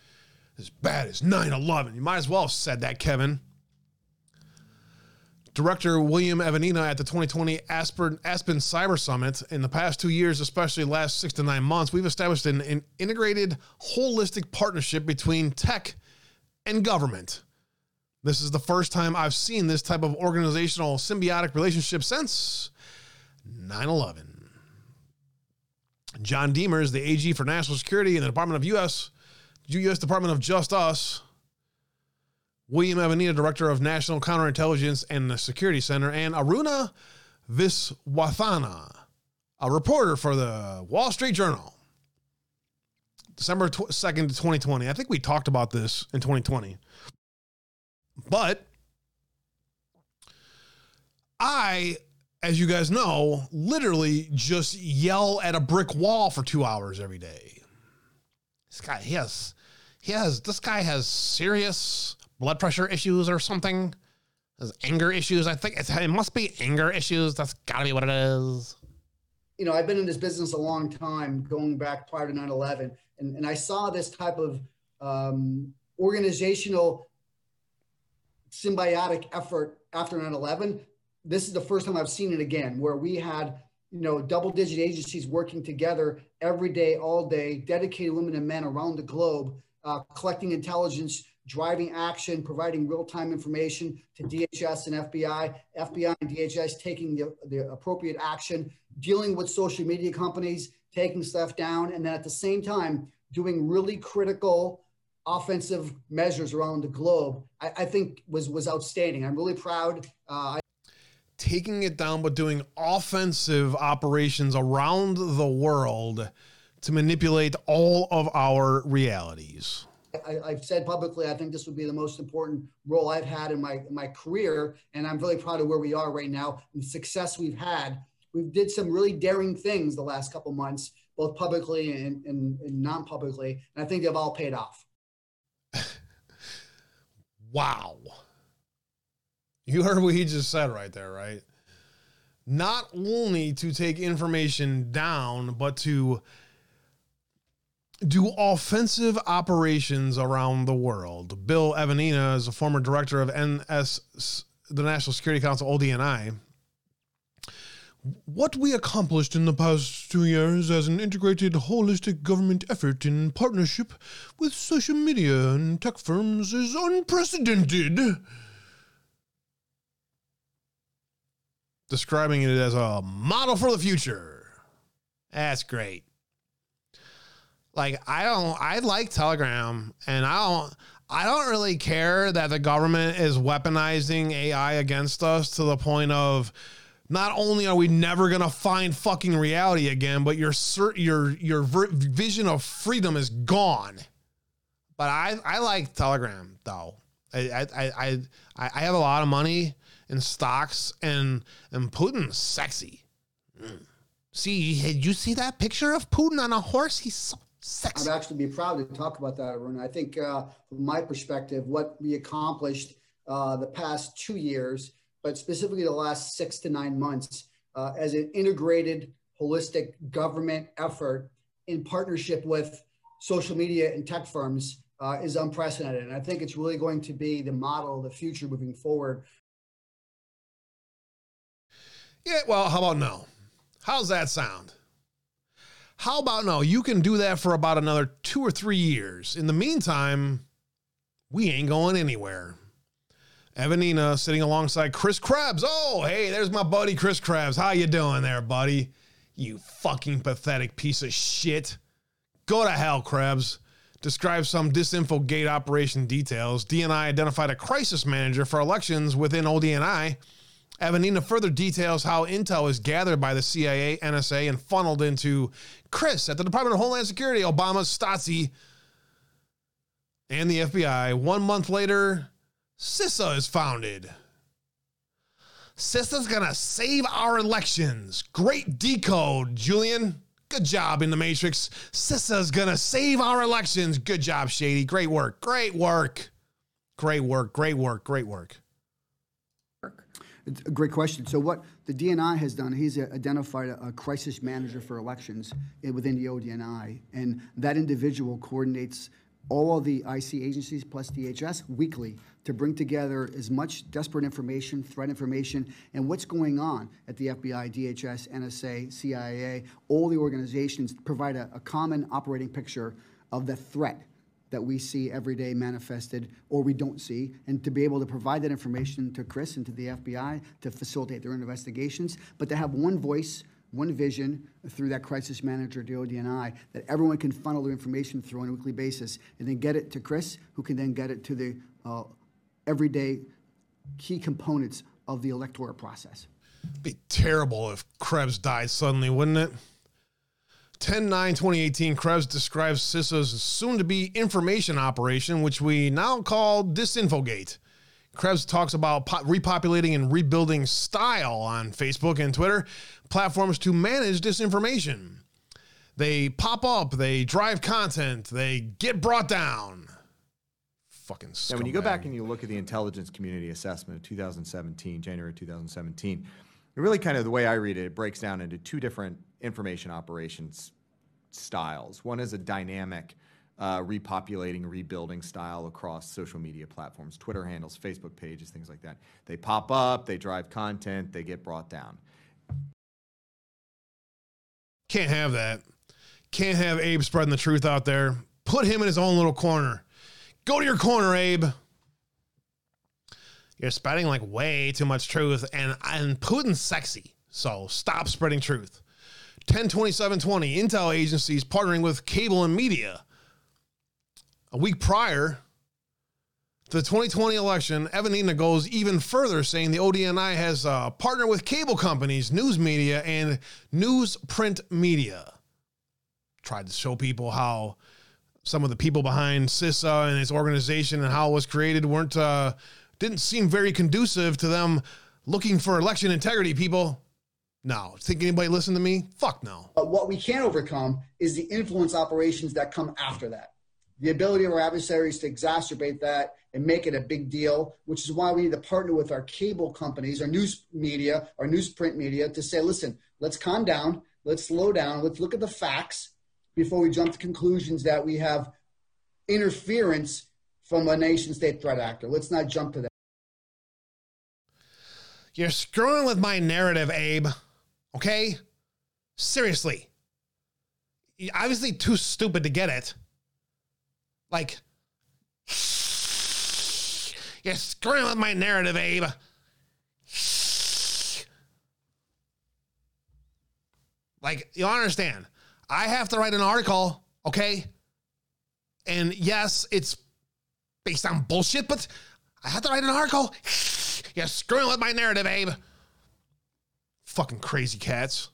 as bad as 9/11. You might as well have said that, Kevin. Director William Evanina at the 2020 Aspen Cyber Summit. In the past 2 years, especially last 6 to 9 months, we've established an integrated, holistic partnership between tech and government. This is the first time I've seen this type of organizational symbiotic relationship since 9/11. John Demers, the AG for National Security in the Department of U.S. Department of Justice. William Evanina, Director of National Counterintelligence and the Security Center, and Aruna Viswanathan, a reporter for the Wall Street Journal. December 2nd, 2020. I think we talked about this in 2020. But I, as you guys know, literally just yell at a brick wall for 2 hours every day. This guy, this guy has serious blood pressure issues or something. There's anger issues. I think it must be anger issues. That's got to be what it is. You know, I've been in this business a long time, going back prior to 9/11. And I saw this type of organizational symbiotic effort after 9/11. This is the first time I've seen it again, where we had, you know, double-digit agencies working together every day, all day, dedicated women and men around the globe, collecting intelligence, driving action, providing real-time information to DHS and FBI, FBI and DHS taking the appropriate action, dealing with social media companies, taking stuff down, and then at the same time, doing really critical offensive measures around the globe, I think was outstanding. I'm really proud. Taking it down, but doing offensive operations around the world to manipulate all of our realities. I've said publicly, I think this would be the most important role I've had in my career, and I'm really proud of where we are right now and the success we've had. We've did some really daring things the last couple months, both publicly and non-publicly, and I think they've all paid off. Wow. You heard what he just said right there, right? Not only to take information down, but to do offensive operations around the world. Bill Evanina is a former director of the National Security Council, ODNI. What we accomplished in the past 2 years as an integrated, holistic government effort in partnership with social media and tech firms is unprecedented. Describing it as a model for the future. That's great. Like, I like Telegram, and I don't really care that the government is weaponizing AI against us to the point of not only are we never going to find fucking reality again, but your vision of freedom is gone. But I like Telegram though. I have a lot of money in stocks, and Putin's sexy. See, did you see that picture of Putin on a horse? He's so sexy. I'd actually be proud to talk about that, Arun. I think from my perspective, what we accomplished the past 2 years, but specifically the last 6 to 9 months, as an integrated, holistic government effort in partnership with social media and tech firms is unprecedented. And I think it's really going to be the model, the future moving forward. Yeah, well, how about no? How's that sound? How about no? You can do that for about another 2 or 3 years. In the meantime, we ain't going anywhere. Evanina sitting alongside Chris Krebs. Oh, hey, there's my buddy Chris Krebs. How you doing there, buddy? You fucking pathetic piece of shit. Go to hell, Krebs. Describes some disinfogate operation details. DNI identified a crisis manager for elections within ODNI. Evanina further details how intel is gathered by the CIA, NSA, and funneled into Chris at the Department of Homeland Security, Obama's Stasi, and the FBI. 1 month later, CISA is founded. CISA's gonna save our elections. Great decode, Julian. Good job in the Matrix. CISA's gonna save our elections. Good job, Shady. Great work. Great work. Great work. Great work. Great work. Great question. So what the DNI has done, he's identified a crisis manager for elections within the ODNI, and that individual coordinates all of the IC agencies plus DHS weekly to bring together as much desperate information, threat information, and what's going on at the FBI, DHS, NSA, CIA, all the organizations provide a common operating picture of the threat that we see every day manifested or we don't see, and to be able to provide that information to Chris and to the FBI to facilitate their investigations, but to have one voice, one vision through that crisis manager, the ODNI, that everyone can funnel their information through on a weekly basis and then get it to Chris, who can then get it to the everyday key components of the electoral process. It'd be terrible if Krebs died suddenly, wouldn't it? 10/9/2018, Krebs describes CISA's soon-to-be information operation, which we now call Disinfogate. Krebs talks about repopulating and rebuilding style on Facebook and Twitter, platforms to manage disinformation. They pop up, they drive content, they get brought down. Fucking scumbag. Now, when you go back and you look at the intelligence community assessment of 2017, January 2017, it really kind of, the way I read it, it breaks down into two different information operations styles. One is a dynamic repopulating, rebuilding style across social media platforms, Twitter handles, Facebook pages, things like that. They pop up, they drive content, they get brought down. Can't have that. Can't have Abe spreading the truth out there. Put him in his own little corner. Go to your corner, Abe. You're spreading like way too much truth, and Putin's sexy. So stop spreading truth. 10/27/20, intel agencies partnering with cable and media. A week prior to the 2020 election, Evanina goes even further, saying the ODNI has partnered with cable companies, news media, and newsprint media. Tried to show people how some of the people behind CISA and its organization and how it was created didn't seem very conducive to them looking for election integrity, people. No. Think anybody listen to me? Fuck no. But what we can overcome is the influence operations that come after that. The ability of our adversaries to exacerbate that and make it a big deal, which is why we need to partner with our cable companies, our news media, our newsprint media to say, listen, let's calm down, let's slow down, let's look at the facts before we jump to conclusions that we have interference from a nation-state threat actor. Let's not jump to that. You're screwing with my narrative, Abe. Okay? Seriously. You're obviously too stupid to get it. Like, you're screwing with my narrative, Abe. Like, you understand. I have to write an article, okay? And yes, it's based on bullshit, but I have to write an article. You're screwing with my narrative, Abe. Fucking crazy cats.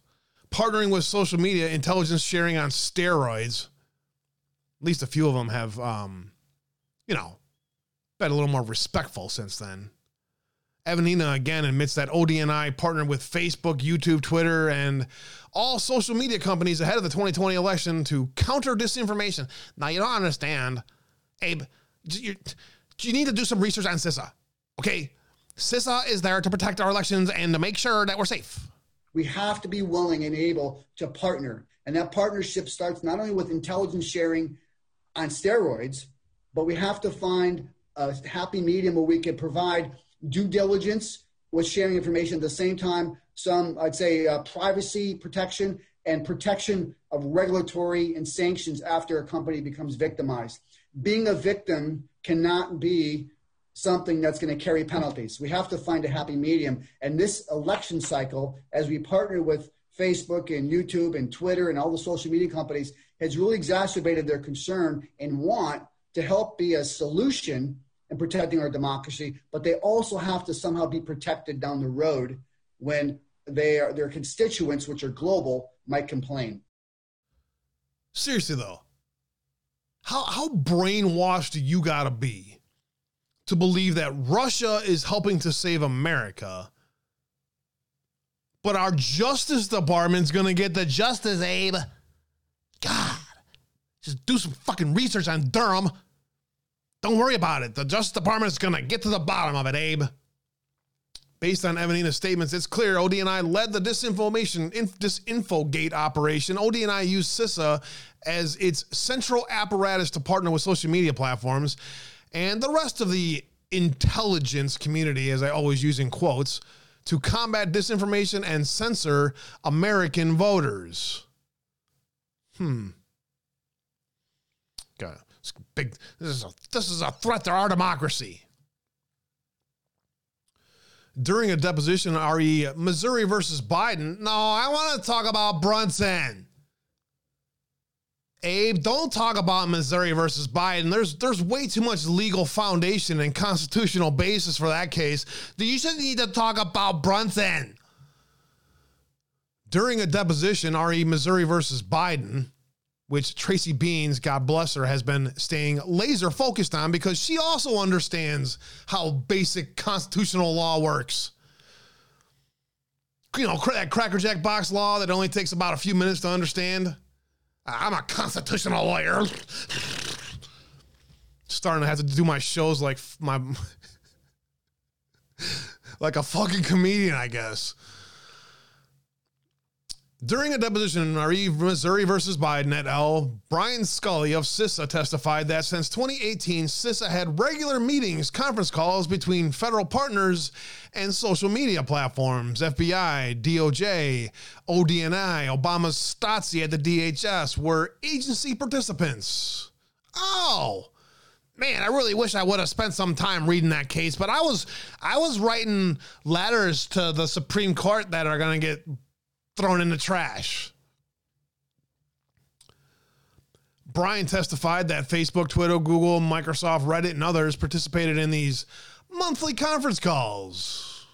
Partnering with social media, intelligence sharing on steroids. At least a few of them have, been a little more respectful since then. Evanina again admits that ODNI partnered with Facebook, YouTube, Twitter, and all social media companies ahead of the 2020 election to counter disinformation. Now, you don't understand, Abe. You need to do some research on CISA, okay? CISA is there to protect our elections and to make sure that we're safe. We have to be willing and able to partner. And that partnership starts not only with intelligence sharing on steroids, but we have to find a happy medium where we can provide due diligence with sharing information at the same time, privacy protection and protection of regulatory and sanctions after a company becomes victimized. Being a victim cannot be something that's going to carry penalties. We have to find a happy medium. And this election cycle, as we partner with Facebook and YouTube and Twitter and all the social media companies, has really exacerbated their concern and want to help be a solution in protecting our democracy. But they also have to somehow be protected down the road when their constituents, which are global, might complain. Seriously, though, how brainwashed do you got to be to believe that Russia is helping to save America, but our Justice Department's going to get the justice, Abe? God, just do some fucking research on Durham. Don't worry about it. The Justice Department's going to get to the bottom of it, Abe. Based on Evanina's statements, it's clear ODNI led the disinfogate operation. ODNI used CISA as its central apparatus to partner with social media platforms and the rest of the intelligence community, as I always use in quotes, to combat disinformation and censor American voters. Got it. Big. This is a threat to our democracy. During a deposition, RE Missouri versus Biden. No, I want to talk about Brunson. Abe, don't talk about Missouri versus Biden. There's way too much legal foundation and constitutional basis for that case. You shouldn't need to talk about Brunson. During a deposition, RE Missouri versus Biden, which Tracy Beans, God bless her, has been staying laser focused on because she also understands how basic constitutional law works. You know, that Cracker Jack box law that only takes about a few minutes to understand. I'm a constitutional lawyer. Starting to have to do my shows like a fucking comedian, I guess. During a deposition in Missouri versus Biden et al., Brian Scully of CISA testified that since 2018, CISA had regular meetings, conference calls between federal partners and social media platforms, FBI, DOJ, ODNI, Obama's Stasi at the DHS were agency participants. Oh, man, I really wish I would have spent some time reading that case, but I was writing letters to the Supreme Court that are going to get thrown in the trash. Brian testified that Facebook, Twitter, Google, Microsoft, Reddit, and others participated in these monthly conference calls.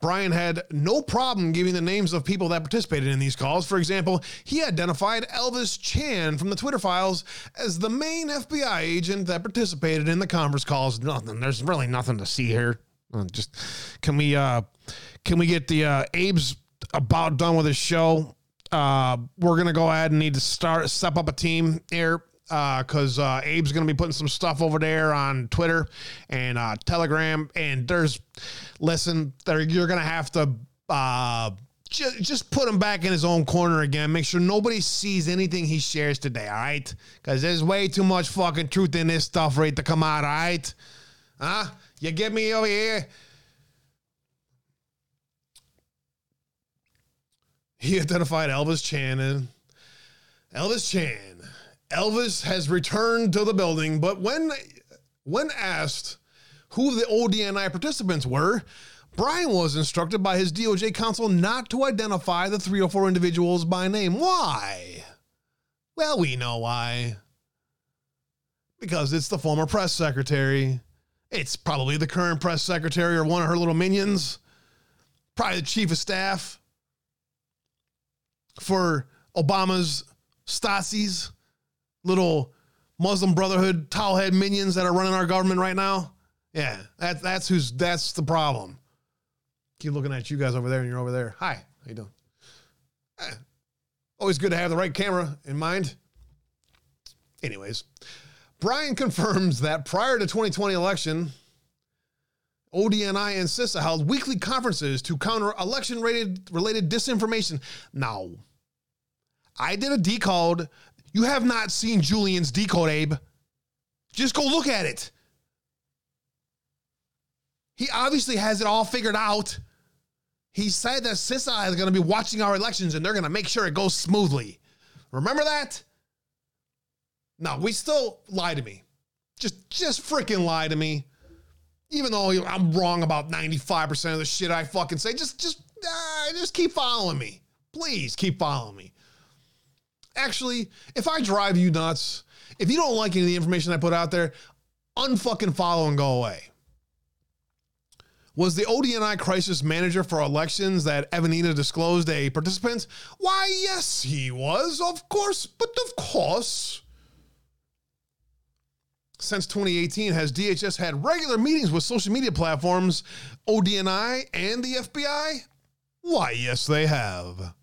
Brian had no problem giving the names of people that participated in these calls. For example, he identified Elvis Chan from the Twitter files as the main FBI agent that participated in the conference calls. Nothing. There's really nothing to see here. Just can we get the Abe's about done with his show? We're gonna go ahead and need to step up a team here because Abe's gonna be putting some stuff over there on Twitter and Telegram. And you're gonna have to just put him back in his own corner again. Make sure nobody sees anything he shares today. All right, because there's way too much fucking truth in this stuff right to come out. All right, huh? You get me over here? He identified Elvis Chan and Elvis Chan. Elvis has returned to the building, but when asked who the ODNI participants were, Brian was instructed by his DOJ counsel not to identify the 3 or 4 individuals by name. Why? Well, we know why. Because it's the former press secretary. It's probably the current press secretary or one of her little minions. Probably the chief of staff for Obama's Stasi's little Muslim Brotherhood towelhead minions that are running our government right now. Yeah, that's the problem. Keep looking at you guys over there and you're over there. Hi, how you doing? Always good to have the right camera in mind. Anyways. Brian confirms that prior to 2020 election, ODNI and CISA held weekly conferences to counter election-related disinformation. Now, I did a decode. You have not seen Julian's decode, Abe. Just go look at it. He obviously has it all figured out. He said that CISA is going to be watching our elections, and they're going to make sure it goes smoothly. Remember that? No, we still lie to me. Just freaking lie to me. Even though I'm wrong about 95% of the shit I fucking say, just keep following me. Please keep following me. Actually, if I drive you nuts, if you don't like any of the information I put out there, unfucking follow and go away. Was the ODNI crisis manager for elections that Evanina disclosed a participant? Why, yes, he was, of course, but of course. Since 2018, has DHS had regular meetings with social media platforms, ODNI, and the FBI? Why, yes, they have.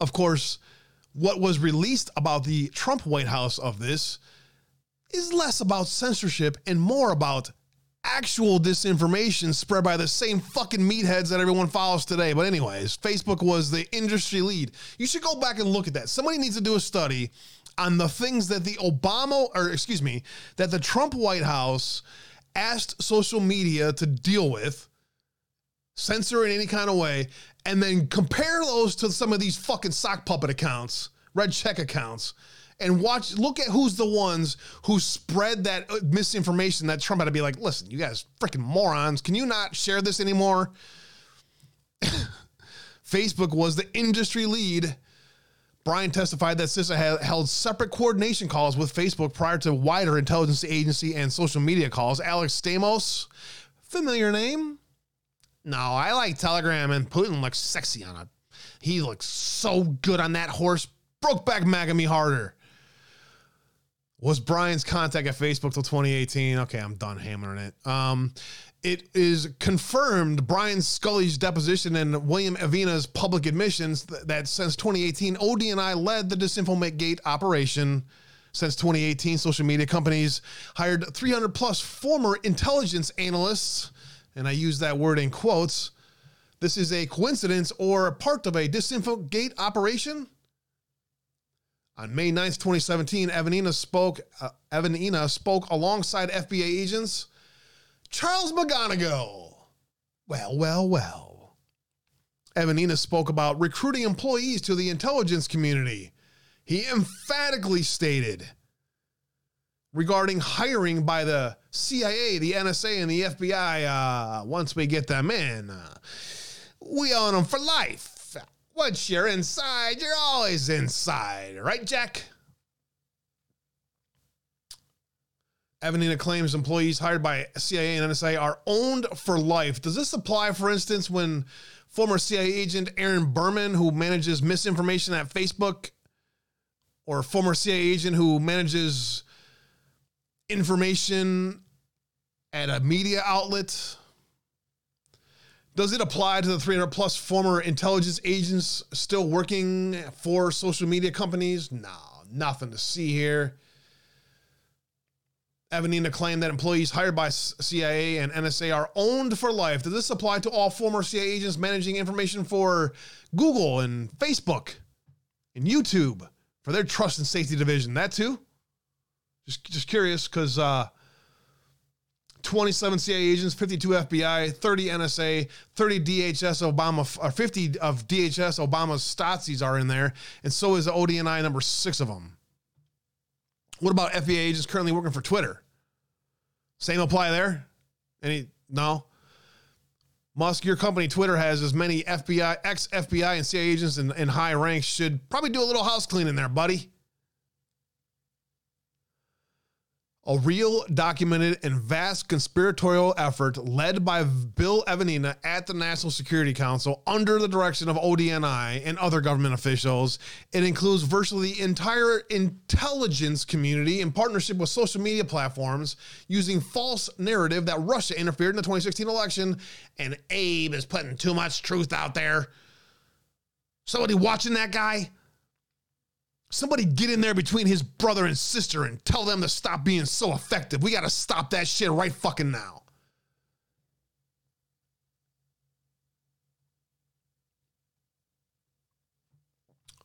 Of course, what was released about the Trump White House of this is less about censorship and more about actual disinformation spread by the same fucking meatheads that everyone follows today. But anyways, Facebook was the industry lead. You should go back and look at that. Somebody needs to do a study on the things that the Trump White House asked social media to deal with, censor in any kind of way, and then compare those to some of these fucking sock puppet accounts, red check accounts, and look at who's the ones who spread that misinformation that Trump had to be like, listen, you guys freaking morons, can you not share this anymore? Facebook was the industry lead. Brian testified that CISA had held separate coordination calls with Facebook prior to wider intelligence agency and social media calls. Alex Stamos, familiar name? No, I like Telegram, and Putin looks sexy on it. He looks so good on that horse. Brokeback MAGA me harder. Was Brian's contact at Facebook till 2018? Okay, I'm done hammering it. It is confirmed Brian Scully's deposition and William Evanina's public admissions that since 2018, ODNI led the Disinfomate operation. Since 2018, social media companies hired 300+ former intelligence analysts, and I use that word in quotes, this is a coincidence or part of a disinfogate operation? On May 9th, 2017, Evanina spoke alongside FBI agents Charles McGonigal. Well. Evanina spoke about recruiting employees to the intelligence community. He emphatically stated regarding hiring by the CIA, the NSA, and the FBI, once we get them in, we own them for life. Once you're inside, you're always inside. Right, Jack? Evanina claims employees hired by CIA and NSA are owned for life. Does this apply, for instance, when former CIA agent Aaron Berman, who manages misinformation at Facebook, or former CIA agent who manages information at a media outlet? Does it apply to the 300 plus former intelligence agents still working for social media companies? No, nothing to see here. Evanina claimed that employees hired by CIA and NSA are owned for life. Does this apply to all former CIA agents managing information for Google and Facebook and YouTube for their trust and safety division? That too? Just curious because 27 CIA agents, 52 FBI, 30 NSA, 30 DHS Obama, or 50 of DHS Obama's Stasi's are in there, and so is the ODNI number 6 of them. What about FBI agents currently working for Twitter? Same apply there? No? Musk, your company Twitter has as many FBI, ex-FBI and CIA agents in high ranks. Should probably do a little house cleaning there, buddy. A real, documented, and vast conspiratorial effort led by Bill Evanina at the National Security Council under the direction of ODNI and other government officials. It includes virtually the entire intelligence community in partnership with social media platforms using false narrative that Russia interfered in the 2016 election and Abe is putting too much truth out there. Somebody watching that guy? Somebody get in there between his brother and sister and tell them to stop being so effective. We got to stop that shit right fucking now.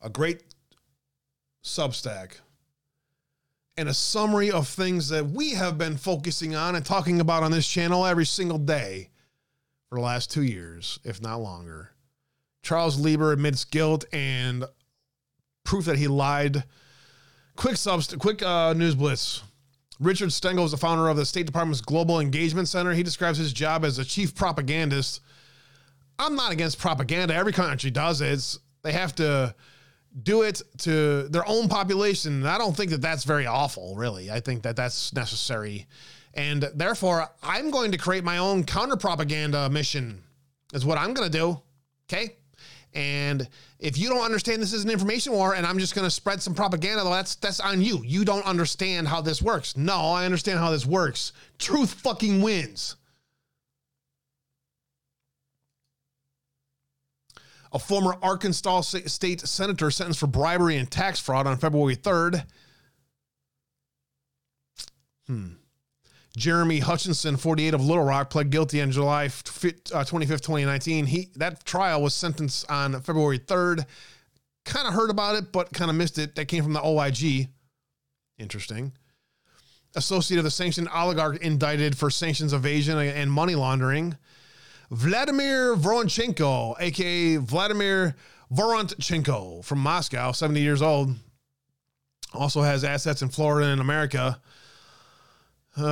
A great Substack and a summary of things that we have been focusing on and talking about on this channel every single day for the last 2 years, if not longer. Charles Lieber admits guilt and proof that he lied. Quick news blitz. Richard Stengel is the founder of the State Department's Global Engagement Center. He describes his job as a chief propagandist. I'm not against propaganda. Every country does it. They have to do it to their own population. And I don't think that that's very awful, really. I think that that's necessary. And therefore, I'm going to create my own counter-propaganda mission is what I'm going to do. Okay? And if you don't understand this is an information war and I'm just going to spread some propaganda, well, that's on you. You don't understand how this works. No, I understand how this works. Truth fucking wins. A former Arkansas state senator sentenced for bribery and tax fraud on February 3rd. Jeremy Hutchinson, 48 of Little Rock, pled guilty on July 25th, 2019. That trial was sentenced on February 3rd. Kind of heard about it, but kind of missed it. That came from the OIG. Interesting. Associate of the sanctioned oligarch indicted for sanctions evasion and money laundering. Vladimir Voronchenko, a.k.a. Vladimir Voronchenko from Moscow, 70 years old. Also has assets in Florida and in America.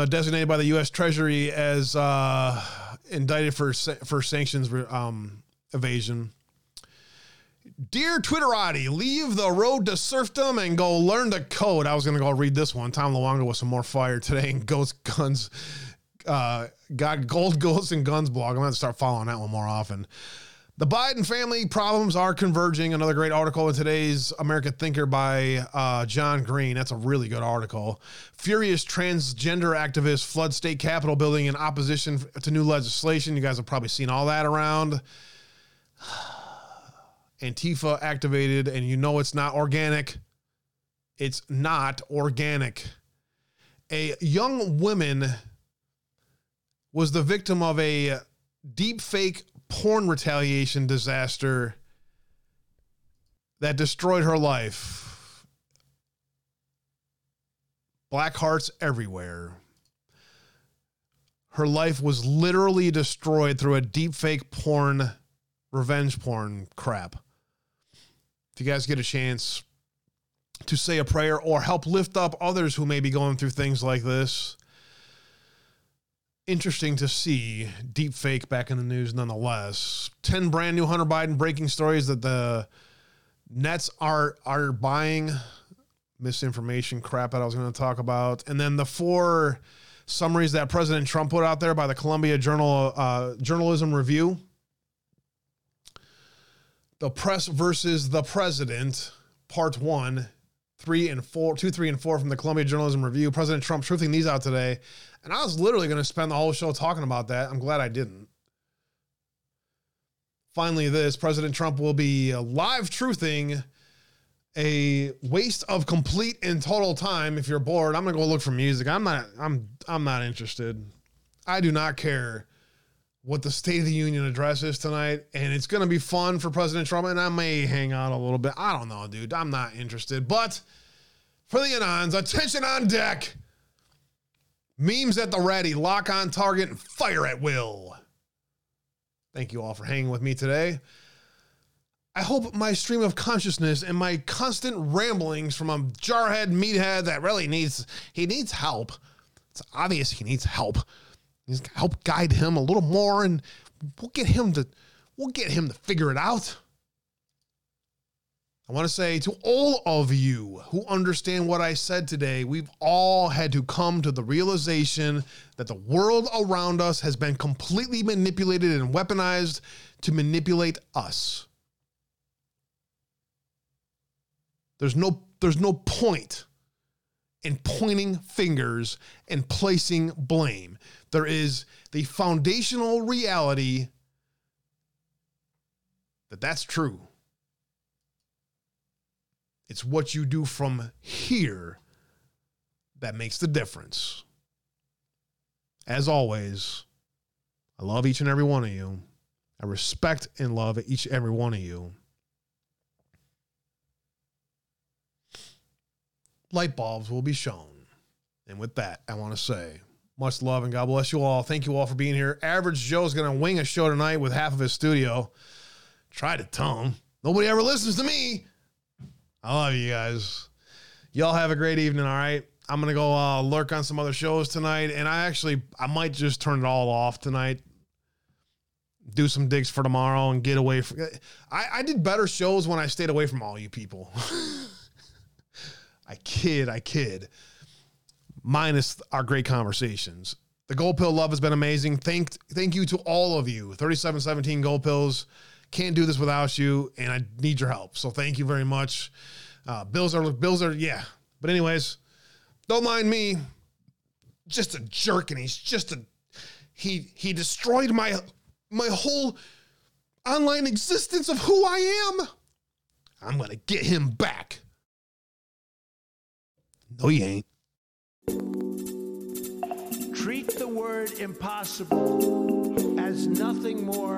Designated by the U.S. Treasury as indicted for sanctions evasion. Dear Twitterati, leave the road to serfdom and go learn to code. I was going to go read this one. Tom Luongo with some more fire today in Ghost Guns. God, Gold, Ghosts, and Guns blog. I'm going to start following that one more often. The Biden family problems are converging. Another great article in today's American Thinker by John Green. That's a really good article. Furious transgender activists flood state capitol building in opposition to new legislation. You guys have probably seen all that around. Antifa activated, and you know it's not organic. It's not organic. A young woman was the victim of a deep fake porn retaliation disaster that destroyed her life. Black hearts everywhere. Her life was literally destroyed through a deep fake porn, revenge porn crap. If you guys get a chance to say a prayer or help lift up others who may be going through things like this. Interesting to see deep fake back in the news nonetheless. 10 brand new Hunter Biden breaking stories that the Nets are buying. Misinformation crap that I was going to talk about. And then the 4 summaries that President Trump put out there by the Columbia Journalism Review. The Press versus the President, Part 1, 3 and 4, 2, 3, and 4 from the Columbia Journalism Review. President Trump truthing these out today. And I was literally going to spend the whole show talking about that. I'm glad I didn't. Finally, this President Trump will be live truthing a waste of complete and total time. If you're bored, I'm going to go look for music. I'm not interested. I do not care what the State of the Union address is tonight. And it's going to be fun for President Trump. And I may hang out a little bit. I don't know, dude. I'm not interested. But for the Anons, attention on deck. Memes at the ready, lock on target, and fire at will. Thank you all for hanging with me today. I hope my stream of consciousness and my constant ramblings from a jarhead meathead that really needs help. It's obvious he needs help. He's help guide him a little more, and we'll get him to figure it out. I want to say to all of you who understand what I said today, we've all had to come to the realization that the world around us has been completely manipulated and weaponized to manipulate us. There's no point in pointing fingers and placing blame. There is the foundational reality that that's true. It's what you do from here that makes the difference. As always, I love each and every one of you. I respect and love each and every one of you. Light bulbs will be shown. And with that, I want to say much love and God bless you all. Thank you all for being here. Average Joe's going to wing a show tonight with half of his studio. Try to tell him. Nobody ever listens to me. I love you guys. Y'all have a great evening, all right? I'm going to go lurk on some other shows tonight, and I might just turn it all off tonight, do some digs for tomorrow, and get away. I did better shows when I stayed away from all you people. I kid. Minus our great conversations. The Gold Pill love has been amazing. Thank you to all of you. 3717 Gold Pills. Can't do this without you, and I need your help. So thank you very much. Bills are, yeah. But anyways, don't mind me. Just a jerk, and he's just he destroyed my whole online existence of who I am. I'm gonna get him back. No, you ain't. Treat the word impossible as nothing more